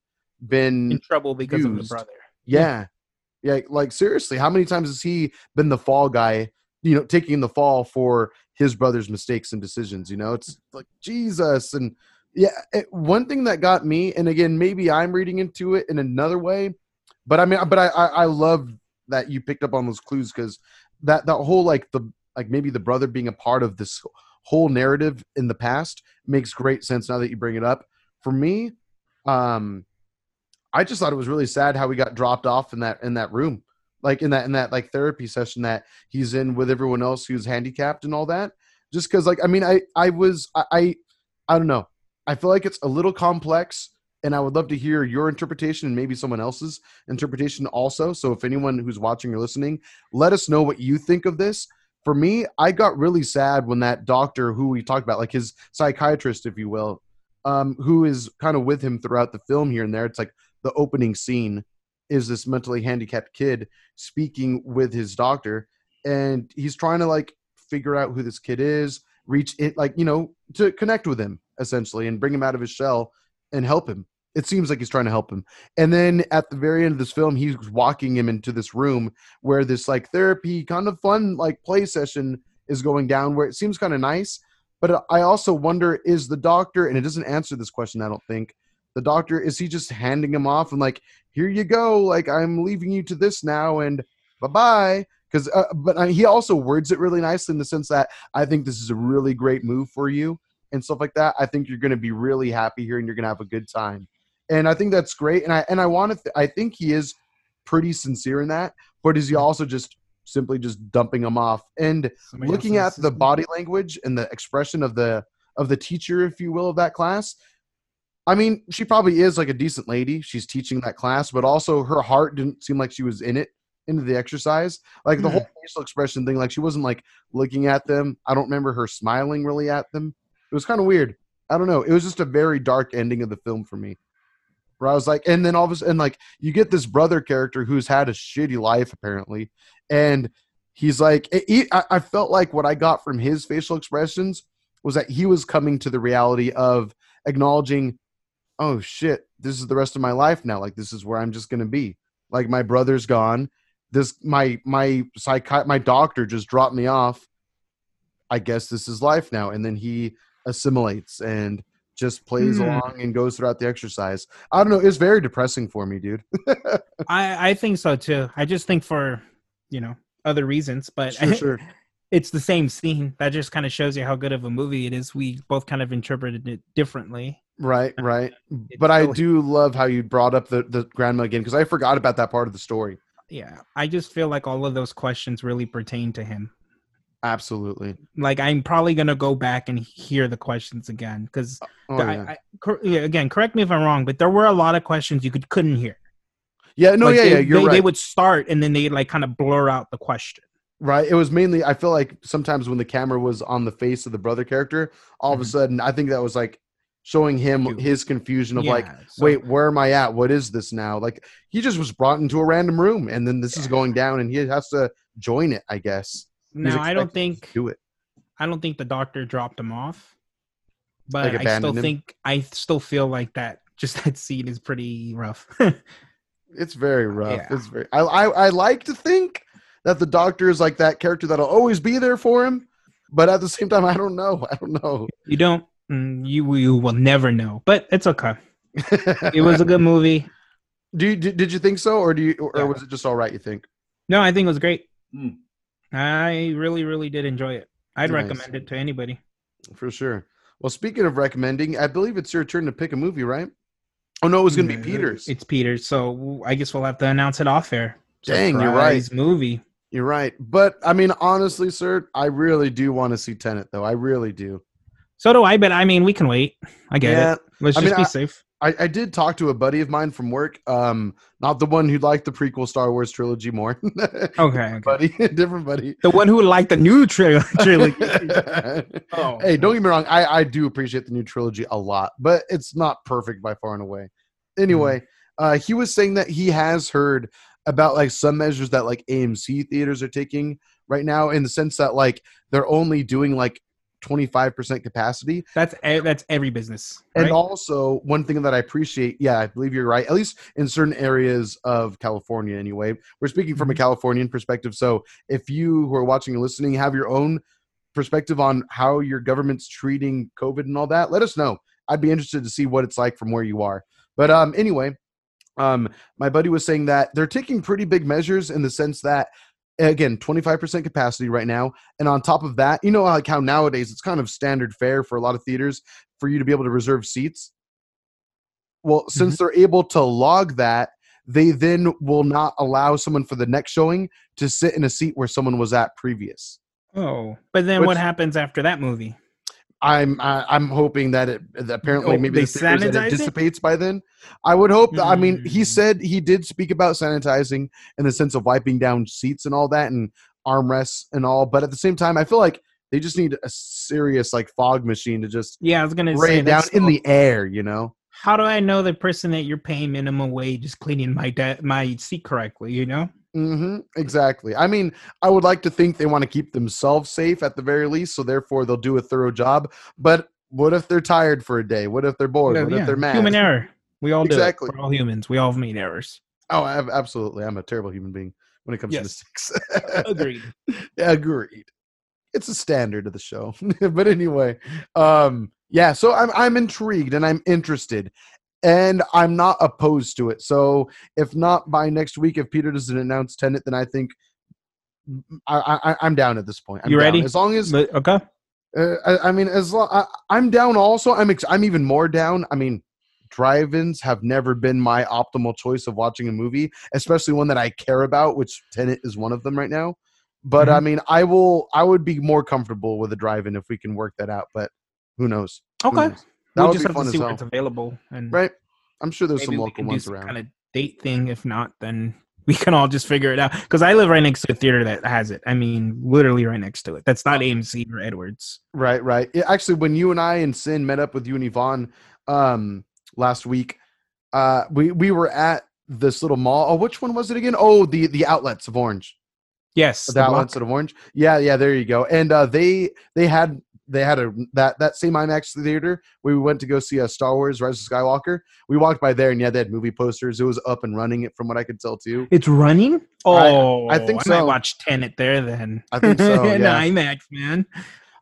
been in trouble because used? of the brother? Yeah. Yeah. Like, seriously, how many times has he been the fall guy, you know, taking the fall for his brother's mistakes and decisions? You know, it's like, Jesus. And yeah, it, one thing that got me, and again, maybe I'm reading into it in another way, but I mean, but I, I, I love that you picked up on those clues, because that, that whole, like the, like maybe the brother being a part of this whole narrative in the past makes great sense now that you bring it up. For me, um, I just thought it was really sad how we got dropped off in that in that room, like in that in that like therapy session that he's in with everyone else who's handicapped and all that. Just because, like, I mean, I I was I, I I don't know. I feel like it's a little complex, and I would love to hear your interpretation and maybe someone else's interpretation also. So if anyone who's watching or listening, let us know what you think of this. For me, I got really sad when that doctor who we talked about, like his psychiatrist, if you will, um, who is kind of with him throughout the film here and there. It's like, the opening scene is this mentally handicapped kid speaking with his doctor, and he's trying to like figure out who this kid is, reach it, like, you know, to connect with him essentially and bring him out of his shell and help him. It seems like he's trying to help him. And then at the very end of this film, he's walking him into this room where this like therapy kind of fun, like play session is going down, where it seems kind of nice. But I also wonder, is the doctor, and it doesn't answer this question, I don't think, the doctor, is he just handing him off and like, here you go, like I'm leaving you to this now and bye-bye? Because uh, but I, he also words it really nicely in the sense that I think this is a really great move for you and stuff like that. I think you're going to be really happy here and you're going to have a good time. And I think that's great. And I and I want to th- I think he is pretty sincere in that, but is he also just simply just dumping him off? And Somebody looking at the body language and the expression of the of the teacher, if you will, of that class, I mean, she probably is like a decent lady. She's teaching that class, but also her heart didn't seem like she was in it, into the exercise. Like the whole facial expression thing, like she wasn't like looking at them. I don't remember her smiling really at them. It was kind of weird. I don't know. It was just a very dark ending of the film for me, where I was like, and then all of a sudden, like you get this brother character who's had a shitty life apparently. And he's like, it, he, I, I felt like what I got from his facial expressions was that he was coming to the reality of acknowledging, oh shit, this is the rest of my life now. Like this is where I'm just going to be. Like my brother's gone. This, my, my psychi- my doctor just dropped me off. I guess this is life now. And then he assimilates and just plays mm. along and goes throughout the exercise. I don't know. It's very depressing for me, dude. I, I think so too. I just think for, you know, other reasons, but sure, I, sure. It's the same scene. That just kind of shows you how good of a movie it is. We both kind of interpreted it differently. Right, right. But I do love how you brought up the, the grandma again, because I forgot about that part of the story. Yeah, I just feel like all of those questions really pertain to him. Absolutely. Like, I'm probably going to go back and hear the questions again, because, oh, yeah. I, I, cor- yeah, again, correct me if I'm wrong, but there were a lot of questions you could, couldn't hear. Yeah, no, like yeah, they, yeah, you're they, right. They would start, and then they'd, like, kind of blur out the question. Right. It was mainly, I feel like sometimes when the camera was on the face of the brother character, all mm-hmm. of a sudden, I think that was, like, showing him Dude. his confusion of yeah, like, so wait, where am I at? What is this now? Like, he just was brought into a random room, and then this yeah. is going down, and he has to join it, I guess. Now, I don't think do it. I don't think the doctor dropped him off, but like I still him. think I still feel like that. Just that scene is pretty rough. It's very rough. Yeah. It's very. I, I I like to think that the doctor is like that character that'll always be there for him, but at the same time, I don't know. I don't know. You don't. You, you will never know, but it's okay. It was a good movie. Do you, did, did you think so, or do you, or yeah. was it just all right? You think? No, I think it was great. Mm. I really, really did enjoy it. I'd nice. recommend it to anybody. For sure. Well, speaking of recommending, I believe it's your turn to pick a movie, right? Oh, no, it was going to yeah, be Peter's. It's Peter's, so I guess we'll have to announce it off air. Dang, Surprise you're right. movie. You're right. But, I mean, honestly, sir, I really do want to see Tenet, though. I really do. So do I, but, I mean, we can wait. I get yeah. it. Let's I just mean, be I, safe. I, I did talk to a buddy of mine from work, um, not the one who liked the prequel Star Wars trilogy more. okay, okay. Buddy, different buddy. The one who liked the new tri- trilogy. oh. Hey, don't get me wrong. I, I do appreciate the new trilogy a lot, but it's not perfect by far and away. Anyway, mm-hmm. uh, he was saying that he has heard about like some measures that like A M C theaters are taking right now in the sense that like they're only doing like twenty-five percent capacity. That's a, that's every business. Right? And also one thing that I appreciate, yeah, I believe you're right, at least in certain areas of California anyway. We're speaking from a Californian perspective. So if you who are watching and listening have your own perspective on how your government's treating COVID and all that, let us know. I'd be interested to see what it's like from where you are. But um, anyway, um, my buddy was saying that they're taking pretty big measures in the sense that again, twenty-five percent capacity right now. And on top of that, you know, like how nowadays it's kind of standard fare for a lot of theaters for you to be able to reserve seats. Well, mm-hmm. since they're able to log that, they then will not allow someone for the next showing to sit in a seat where someone was at previous. Oh, but then Which, what happens after that movie? I'm I, I'm hoping that it apparently oh, maybe the theaters, that it dissipates it? by then. I would hope. That, mm. I mean, he said he did speak about sanitizing in the sense of wiping down seats and all that and armrests and all. But at the same time, I feel like they just need a serious like fog machine to just yeah, I was gonna spray say, it down in the air. You know, how do I know the person that you're paying minimum wage is cleaning my de- my seat correctly? You know. Mm-hmm, exactly. I mean, I would like to think they want to keep themselves safe at the very least, so therefore they'll do a thorough job. But what if they're tired for a day? What if they're bored? No, what yeah. if they're mad? Human error. We all exactly. do it. We're all humans. We all made errors. Oh, I've, absolutely. I'm a terrible human being when it comes yes. to mistakes. Agreed. Agreed. It's a standard of the show. But anyway, um, yeah, so I'm I'm intrigued and I'm interested. And I'm not opposed to it. So if not by next week, if Peter doesn't announce Tenet, then I think I, I, I'm down at this point. I'm you down. ready? As long as okay. Uh, I, I mean, as long I, I'm down. Also, I'm ex- I'm even more down. I mean, drive-ins have never been my optimal choice of watching a movie, especially one that I care about, which Tenet is one of them right now. But mm-hmm. I mean, I will. I would be more comfortable with a drive-in if we can work that out. But who knows? Okay. Who knows? That we'll would just be have fun to see what's available, and right? I'm sure there's some local ones some around. Kind of date thing. If not, then we can all just figure it out. Because I live right next to a theater that has it. I mean, literally right next to it. That's not A M C or Edwards. Right, right. It, actually, when you and I and Sin met up with you and Yvonne um, last week, uh, we we were at this little mall. Oh, which one was it again? Oh, the the Outlets of Orange. Yes, the, the Outlets block. of Orange. Yeah, yeah. There you go. And uh, they they had. They had a that, that same IMAX theater where we went to go see a Star Wars Rise of Skywalker. We walked by there and yeah, they had movie posters. It was up and running, from what I could tell too. It's running? Oh, I, I think I so. I might watch Tenet there then. I think so. Yeah. In IMAX, man.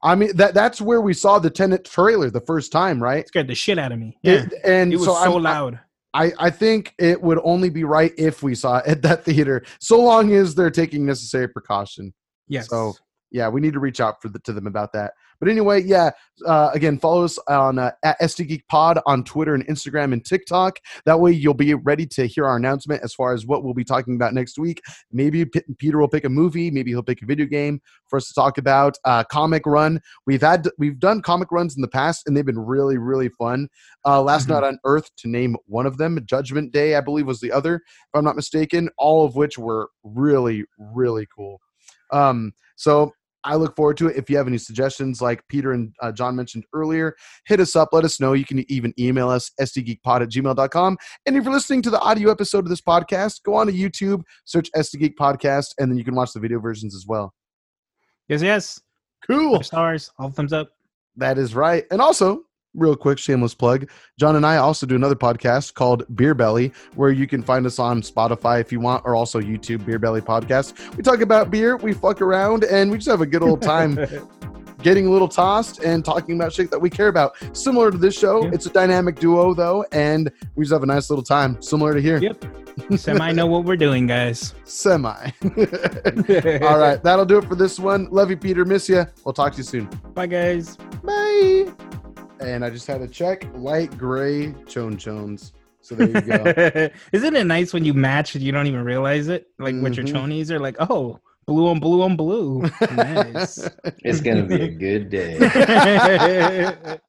I mean that that's where we saw the Tenet trailer the first time, right? It scared the shit out of me. Yeah, it, and it was so, so I, loud. I, I think it would only be right if we saw it at that theater, so long as they're taking necessary precaution. Yes. So. Yeah, we need to reach out for the, to them about that. But anyway, yeah, uh, again, follow us on uh, at S D Geek Pod on Twitter and Instagram and TikTok. That way you'll be ready to hear our announcement as far as what we'll be talking about next week. Maybe P- Peter will pick a movie. Maybe he'll pick a video game for us to talk about. Uh, comic Run. We've had we've done comic runs in the past, and they've been really, really fun. Uh, last mm-hmm. Night on Earth, to name one of them. Judgment Day, I believe, was the other, if I'm not mistaken, all of which were really, really cool. Um, so... I look forward to it. If you have any suggestions, like Peter and uh, John mentioned earlier, hit us up. Let us know. You can even email us, s d geek pod at gmail dot com. And if you're listening to the audio episode of this podcast, go on to YouTube, search S D Geek Podcast, and then you can watch the video versions as well. Yes, yes. Cool. Five stars, all thumbs up. That is right. And also, real quick, shameless plug, John and I also do another podcast called Beer Belly, where you can find us on Spotify if you want, or also YouTube, Beer Belly Podcast. We talk about beer, we fuck around, and we just have a good old time getting a little tossed and talking about shit that we care about. Similar to this show, yep. It's a dynamic duo, though, and we just have a nice little time, similar to here. Yep. Semi know what we're doing, guys. Semi. All right. That'll do it for this one. Love you, Peter. Miss you. We'll talk to you soon. Bye, guys. Bye. And I just had to check. Light gray chon chons. So there you go. Isn't it nice when you match and you don't even realize it? Like mm-hmm. what your chonies are like, oh, blue on blue on blue. Nice. It's going to be a good day.